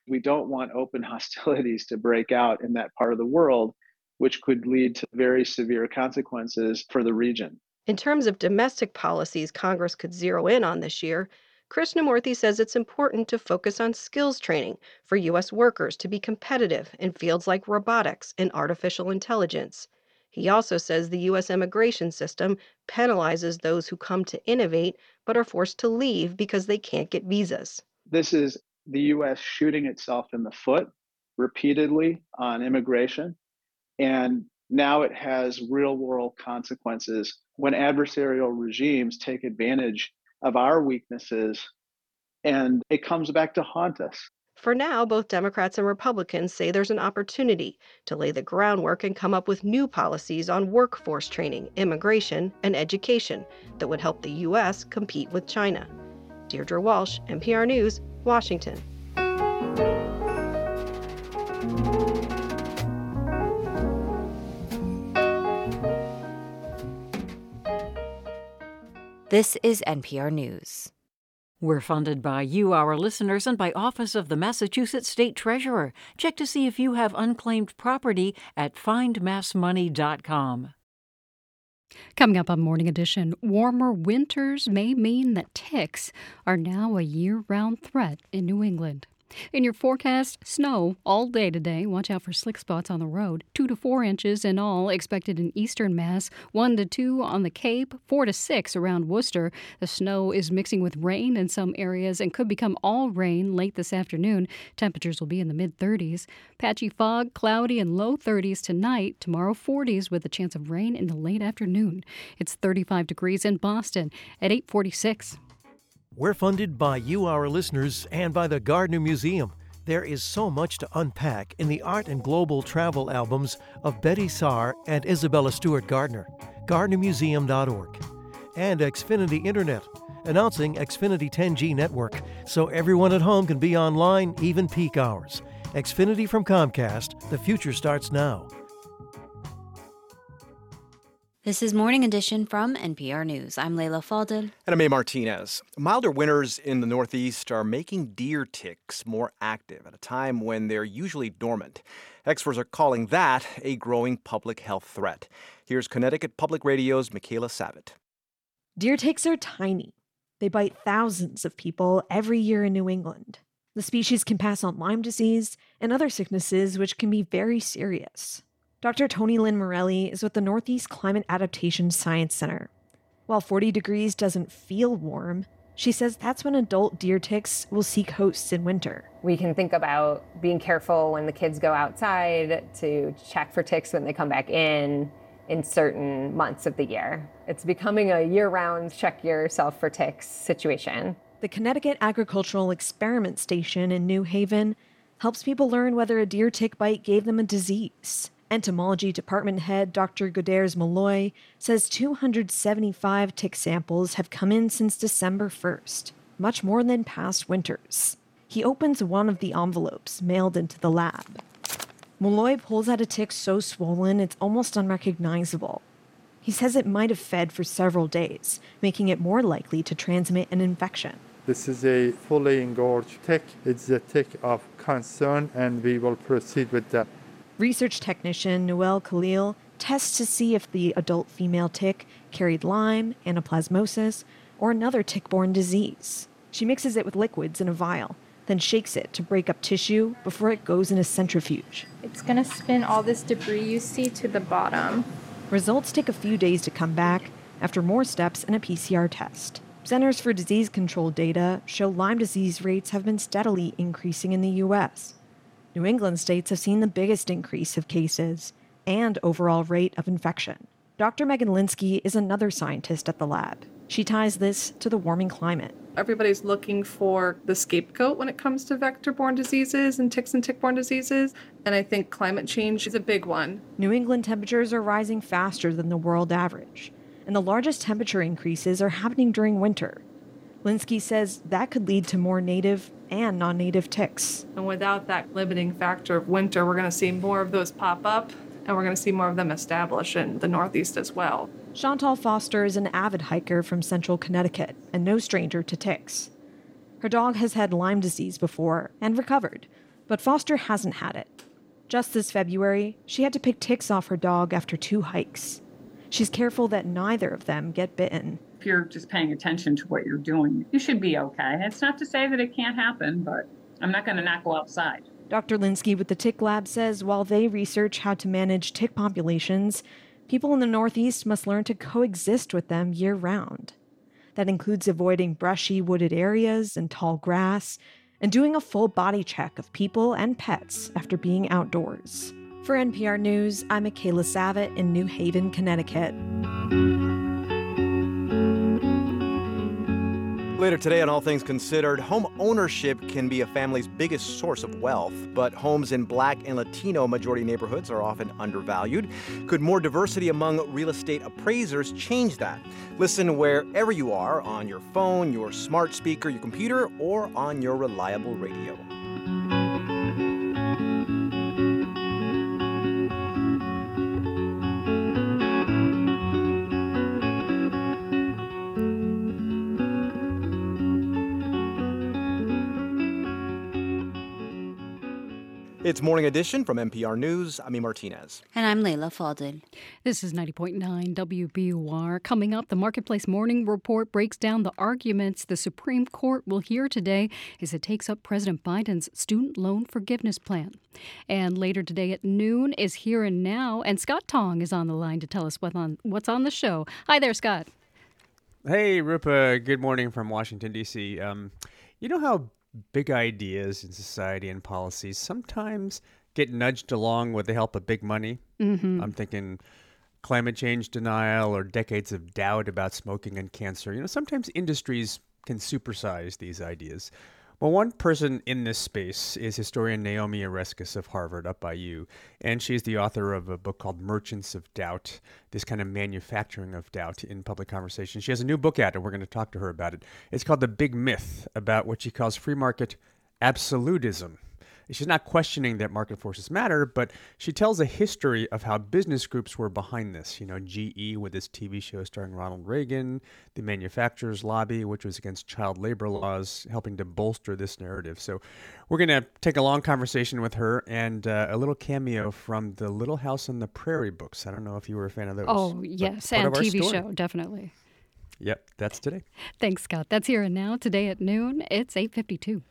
We don't want open hostilities to break out in that part of the world, which could lead to very severe consequences for the region. In terms of domestic policies Congress could zero in on this year, Krishnamoorthi says it's important to focus on skills training for U.S. workers to be competitive in fields like robotics and artificial intelligence. He also says the U.S. immigration system penalizes those who come to innovate but are forced to leave because they can't get visas. This is the U.S. shooting itself in the foot repeatedly on immigration, and now it has real-world consequences when adversarial regimes take advantage of our weaknesses, and it comes back to haunt us. For now, both Democrats and Republicans say there's an opportunity to lay the groundwork and come up with new policies on workforce training, immigration, and education that would help the U.S. compete with China. Deirdre Walsh, NPR News, Washington. This is NPR News. We're funded by you, our listeners, and by Office of the Massachusetts State Treasurer. Check to see if you have unclaimed property at findmassmoney.com. Coming up on Morning Edition, warmer winters may mean that ticks are now a year-round threat in New England. In your forecast, snow all day today. Watch out for slick spots on the road. 2 to 4 inches in all expected in eastern Mass, 1 to 2 on the Cape, 4 to 6 around Worcester. The snow is mixing with rain in some areas and could become all rain late this afternoon. Temperatures will be in the mid-30s. Patchy fog, cloudy, and low 30s tonight. Tomorrow, 40s with a chance of rain in the late afternoon. It's 35 degrees in Boston at 8:46. We're funded by you, our listeners, and by the Gardner Museum. There is so much to unpack in the art and global travel albums of Betty Saar and Isabella Stewart Gardner. GardnerMuseum.org. And Xfinity Internet, announcing Xfinity 10G network, so everyone at home can be online, even peak hours. Xfinity from Comcast. The future starts now. This is Morning Edition from NPR News. I'm Leila Fadel. And I'm A Martinez. Milder winters in the Northeast are making deer ticks more active at a time when they're usually dormant. Experts are calling that a growing public health threat. Here's Connecticut Public Radio's Michaela Savitt. Deer ticks are tiny. They bite thousands of people every year in New England. The species can pass on Lyme disease and other sicknesses, which can be very serious. Dr. Toni Lynn Morelli is with the Northeast Climate Adaptation Science Center. While 40 degrees doesn't feel warm, she says that's when adult deer ticks will seek hosts in winter. We can think about being careful when the kids go outside to check for ticks when they come back in certain months of the year. It's becoming a year-round check yourself for ticks situation. The Connecticut Agricultural Experiment Station in New Haven helps people learn whether a deer tick bite gave them a disease. Entomology Department Head Dr. Godairs Malloy says 275 tick samples have come in since December 1st, much more than past winters. He opens one of the envelopes mailed into the lab. Malloy pulls out a tick so swollen it's almost unrecognizable. He says it might have fed for several days, making it more likely to transmit an infection. This is a fully engorged tick. It's a tick of concern, and we will proceed with that. Research technician Noel Khalil tests to see if the adult female tick carried Lyme, anaplasmosis, or another tick-borne disease. She mixes it with liquids in a vial, then shakes it to break up tissue before it goes in a centrifuge. It's going to spin all this debris you see to the bottom. Results take a few days to come back after more steps and a PCR test. Centers for Disease Control data show Lyme disease rates have been steadily increasing in the U.S. New England states have seen the biggest increase of cases and overall rate of infection. Dr. Megan Linsky is another scientist at the lab. She ties this to the warming climate. Everybody's looking for the scapegoat when it comes to vector-borne diseases and ticks and tick-borne diseases, and I think climate change is a big one. New England temperatures are rising faster than the world average, and the largest temperature increases are happening during winter. Linsky says that could lead to more native and non-native ticks. And without that limiting factor of winter, we're going to see more of those pop up, and we're going to see more of them establish in the Northeast as well. Chantal Foster is an avid hiker from central Connecticut and no stranger to ticks. Her dog has had Lyme disease before and recovered, but Foster hasn't had it. Just this February, she had to pick ticks off her dog after 2 hikes. She's careful that neither of them get bitten. If you're just paying attention to what you're doing, you should be okay. It's not to say that it can't happen, but I'm not going to not go outside. Dr. Linsky with the Tick Lab says while they research how to manage tick populations, people in the Northeast must learn to coexist with them year-round. That includes avoiding brushy, wooded areas and tall grass, and doing a full body check of people and pets after being outdoors. For NPR News, I'm Michaela Savitt in New Haven, Connecticut. Later today on All Things Considered, home ownership can be a family's biggest source of wealth, but homes in Black and Latino majority neighborhoods are often undervalued. Could more diversity among real estate appraisers change that? Listen wherever you are, on your phone, your smart speaker, your computer, or on your reliable radio. It's Morning Edition from NPR News. I'm A Martinez. And I'm Leila Fadel. This is 90.9 WBUR. Coming up, the Marketplace Morning Report breaks down the arguments the Supreme Court will hear today as it takes up President Biden's student loan forgiveness plan. And later today at noon is Here and Now, and Scott Tong is on the line to tell us what's on the show. Hi there, Scott. Hey, Rupa. Good morning from Washington, D.C. You know how big ideas in society and policies sometimes get nudged along with the help of big money. Mm-hmm. I'm thinking climate change denial or decades of doubt about smoking and cancer. You know, sometimes industries can supersize these ideas. Well, one person in this space is historian Naomi Oreskes of Harvard, up by you, and she's the author of a book called Merchants of Doubt, this kind of manufacturing of doubt in public conversation. She has a new book out, and we're going to talk to her about it. It's called The Big Myth, about what she calls free market absolutism. She's not questioning that market forces matter, but she tells a history of how business groups were behind this. You know, GE with its TV show starring Ronald Reagan, the manufacturers lobby, which was against child labor laws, helping to bolster this narrative. So we're going to take a long conversation with her and a little cameo from the Little House on the Prairie books. I don't know if you were a fan of those. Oh, yes, and TV show, definitely. Yep, that's today. Thanks, Scott. That's Here and Now. Today at noon, it's 8:52.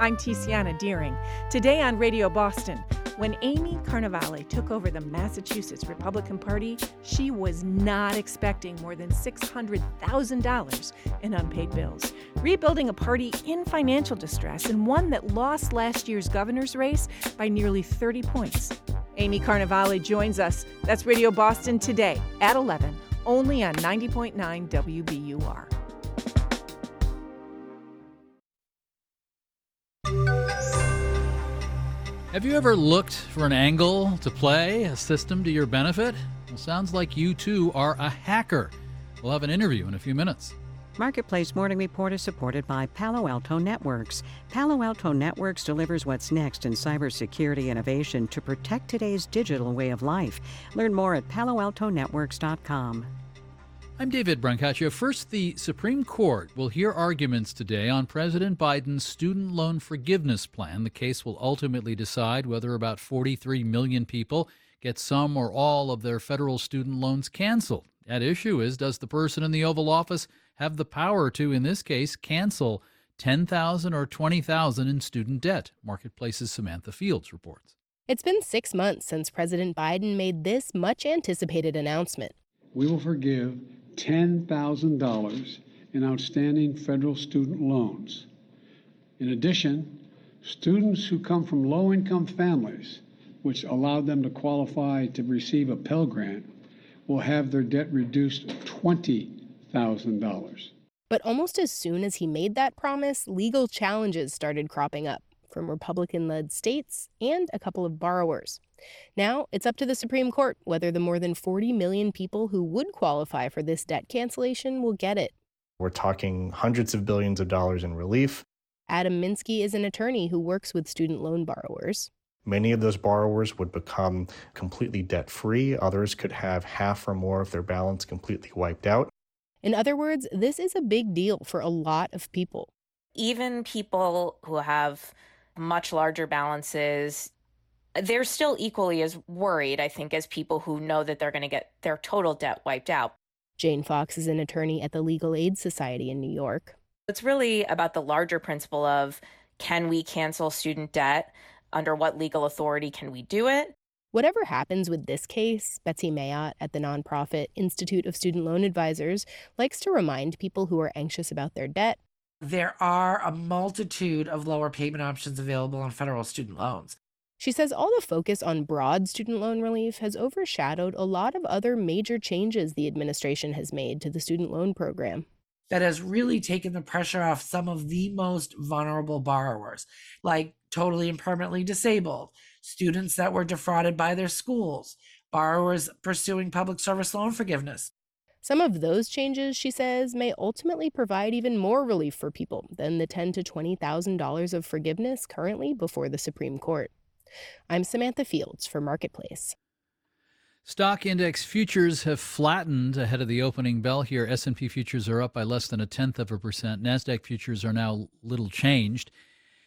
I'm Tiziana Deering. Today on Radio Boston, when Amy Carnevale took over the Massachusetts Republican Party, she was not expecting more than $600,000 in unpaid bills. Rebuilding a party in financial distress and one that lost last year's governor's race by nearly 30 points. Amy Carnevale joins us. That's Radio Boston today at 11, only on 90.9 WBUR. Have you ever looked for an angle to play, a system to your benefit? Well, sounds like you too are a hacker. We'll have an interview in a few minutes. Marketplace Morning Report is supported by Palo Alto Networks. Palo Alto Networks delivers what's next in cybersecurity innovation to protect today's digital way of life. Learn more at paloaltonetworks.com. I'm David Brancaccio. First, the Supreme Court will hear arguments today on President Biden's student loan forgiveness plan. The case will ultimately decide whether about 43 million people get some or all of their federal student loans canceled. At issue is, does the person in the Oval Office have the power to, in this case, cancel $10,000 or $20,000 in student debt? Marketplace's Samantha Fields reports. It's been 6 months since President Biden made this much-anticipated announcement. We will forgive $10,000 in outstanding federal student loans. In addition, students who come from low-income families, which allowed them to qualify to receive a Pell Grant, will have their debt reduced $20,000. But almost as soon as he made that promise, legal challenges started cropping up from Republican-led states and a couple of borrowers. Now it's up to the Supreme Court whether the more than 40 million people who would qualify for this debt cancellation will get it. We're talking hundreds of billions of dollars in relief. Adam Minsky is an attorney who works with student loan borrowers. Many of those borrowers would become completely debt-free. Others could have half or more of their balance completely wiped out. In other words, this is a big deal for a lot of people. Even people who have much larger balances, they're still equally as worried, I think, as people who know that they're going to get their total debt wiped out. Jane Fox is an attorney at the Legal Aid Society in New York. It's really about the larger principle of, can we cancel student debt? Under what legal authority can we do it? Whatever happens with this case, Betsy Mayotte at the nonprofit Institute of Student Loan Advisors likes to remind people who are anxious about their debt. There are a multitude of lower payment options available on federal student loans. She says all the focus on broad student loan relief has overshadowed a lot of other major changes the administration has made to the student loan program. That has really taken the pressure off some of the most vulnerable borrowers, like totally and permanently disabled, students that were defrauded by their schools, borrowers pursuing public service loan forgiveness. Some of those changes, she says, may ultimately provide even more relief for people than the $10,000 to $20,000 of forgiveness currently before the Supreme Court. I'm Samantha Fields for Marketplace. Stock index futures have flattened ahead of the opening bell here. S&P futures are up by less than 0.1%. NASDAQ futures are now little changed.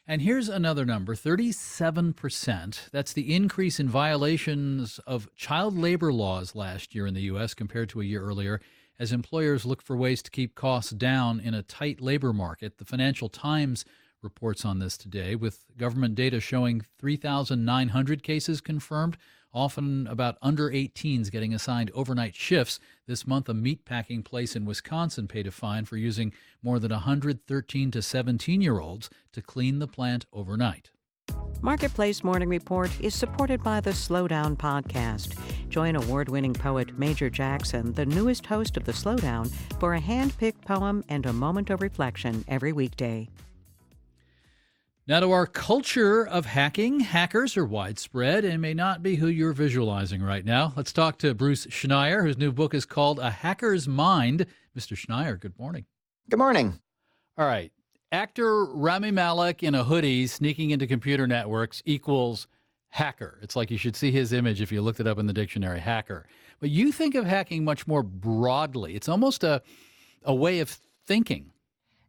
And here's another number, 37%. That's the increase in violations of child labor laws last year in the U.S. compared to a year earlier, as employers look for ways to keep costs down in a tight labor market. The Financial Times reports on this today, with government data showing 3,900 cases confirmed, often about under 18s getting assigned overnight shifts. This month, a meatpacking place in Wisconsin paid a fine for using more than 113 to 17-year-olds to clean the plant overnight. Marketplace Morning Report is supported by the Slowdown podcast. Join award-winning poet Major Jackson, the newest host of the Slowdown, for a hand-picked poem and a moment of reflection every weekday. Now to our culture of hacking. Hackers are widespread and may not be who you're visualizing right now. Let's talk to Bruce Schneier, whose new book is called A Hacker's Mind. Mr. Schneier, good morning. Good morning. All right. Actor Rami Malek in a hoodie sneaking into computer networks equals hacker. It's like you should see his image if you looked it up in the dictionary, hacker. But you think of hacking much more broadly. It's almost a way of thinking.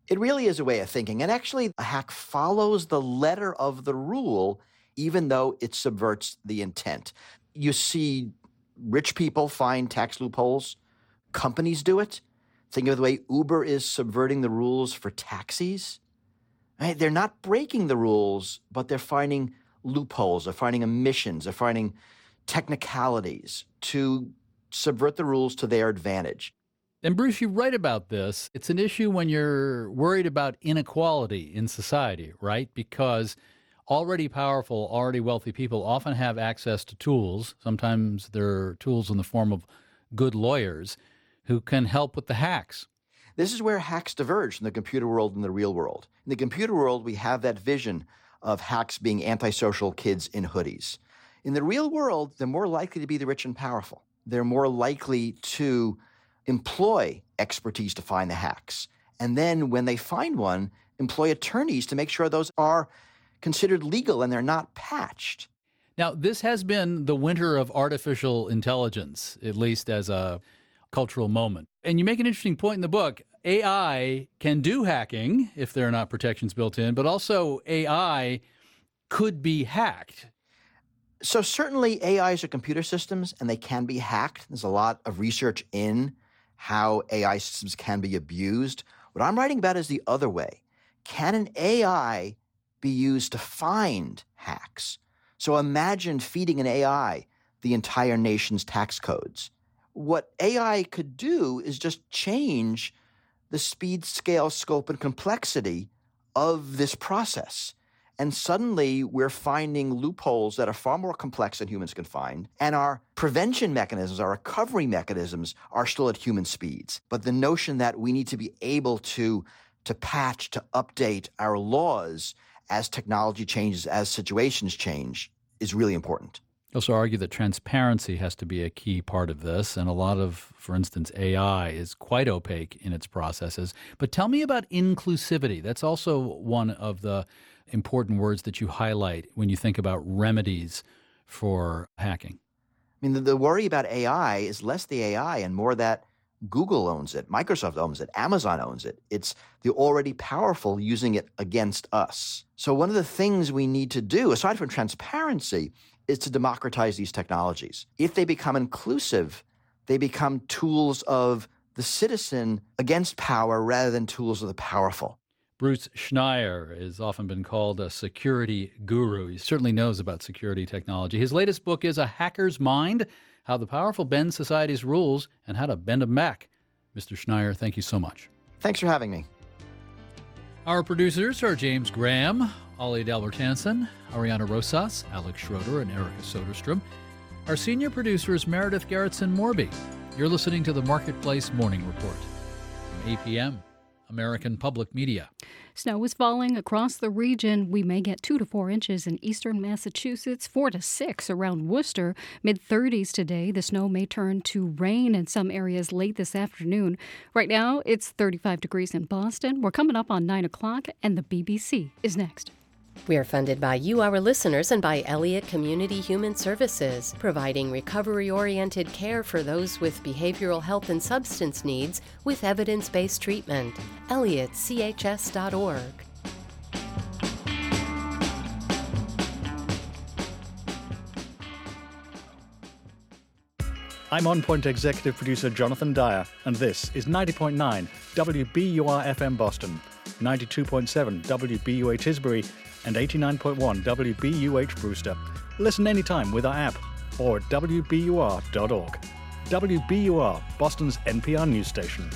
It really is a way of thinking. And actually, a hack follows the letter of the rule, even though it subverts the intent. You see rich people find tax loopholes. Companies do it. Think of the way Uber is subverting the rules for taxis. Right? They're not breaking the rules, but they're finding loopholes. They're finding omissions. They're finding technicalities to subvert the rules to their advantage. And Bruce, you write about this. It's an issue when you're worried about inequality in society, right? Because already powerful, already wealthy people often have access to tools. Sometimes they're tools in the form of good lawyers who can help with the hacks. This is where hacks diverge from the computer world and the real world. In the computer world, we have that vision of hacks being antisocial kids in hoodies. In the real world, they're more likely to be the rich and powerful. They're more likely to employ expertise to find the hacks. And then when they find one, employ attorneys to make sure those are considered legal and they're not patched. Now, this has been the winter of artificial intelligence, at least as a cultural moment. And you make an interesting point in the book. AI can do hacking if there are not protections built in, but also AI could be hacked. So certainly AIs are computer systems and they can be hacked. There's a lot of research in how AI systems can be abused. What I'm writing about is the other way. Can an AI be used to find hacks? So imagine feeding an AI the entire nation's tax codes. What AI could do is just change the speed, scale, scope, and complexity of this process. And suddenly we're finding loopholes that are far more complex than humans can find. And our prevention mechanisms, our recovery mechanisms are still at human speeds. But the notion that we need to be able to patch, to update our laws as technology changes, as situations change, is really important. You also argue that transparency has to be a key part of this. And a lot of, for instance, AI is quite opaque in its processes. But tell me about inclusivity. That's also one of the important words that you highlight when you think about remedies for hacking. I mean, the worry about AI is less the AI and more that Google owns it, Microsoft owns it, Amazon owns it. It's the already powerful using it against us. So one of the things we need to do, aside from transparency, is to democratize these technologies. If they become inclusive, they become tools of the citizen against power rather than tools of the powerful. Bruce Schneier has often been called a security guru. He certainly knows about security technology. His latest book is A Hacker's Mind, How the Powerful Bend Society's Rules and How to Bend Them Back. Mr. Schneier, thank you so much. Thanks for having me. Our producers are James Graham, Ollie Dalbert Hansen, Ariana Rosas, Alex Schroeder, and Erica Soderstrom. Our senior producer is Meredith Garretson-Morby. You're listening to the Marketplace Morning Report from APM. American Public Media. Snow is falling across the region. We may get 2 to 4 inches in eastern Massachusetts, 4 to 6 around Worcester. Mid-30s today. The snow may turn to rain in some areas late this afternoon. Right now, it's 35 degrees in Boston. We're coming up on 9 o'clock, and the BBC is next. We are funded by you, our listeners, and by Elliott Community Human Services, providing recovery-oriented care for those with behavioral health and substance needs with evidence-based treatment. ElliottCHS.org. I'm On Point Executive Producer Jonathan Dyer, and this is 90.9 WBUR-FM Boston, 92.7 WBUH Tisbury, and 89.1 WBUH Brewster. Listen anytime with our app or at WBUR.org. WBUR, Boston's NPR news station.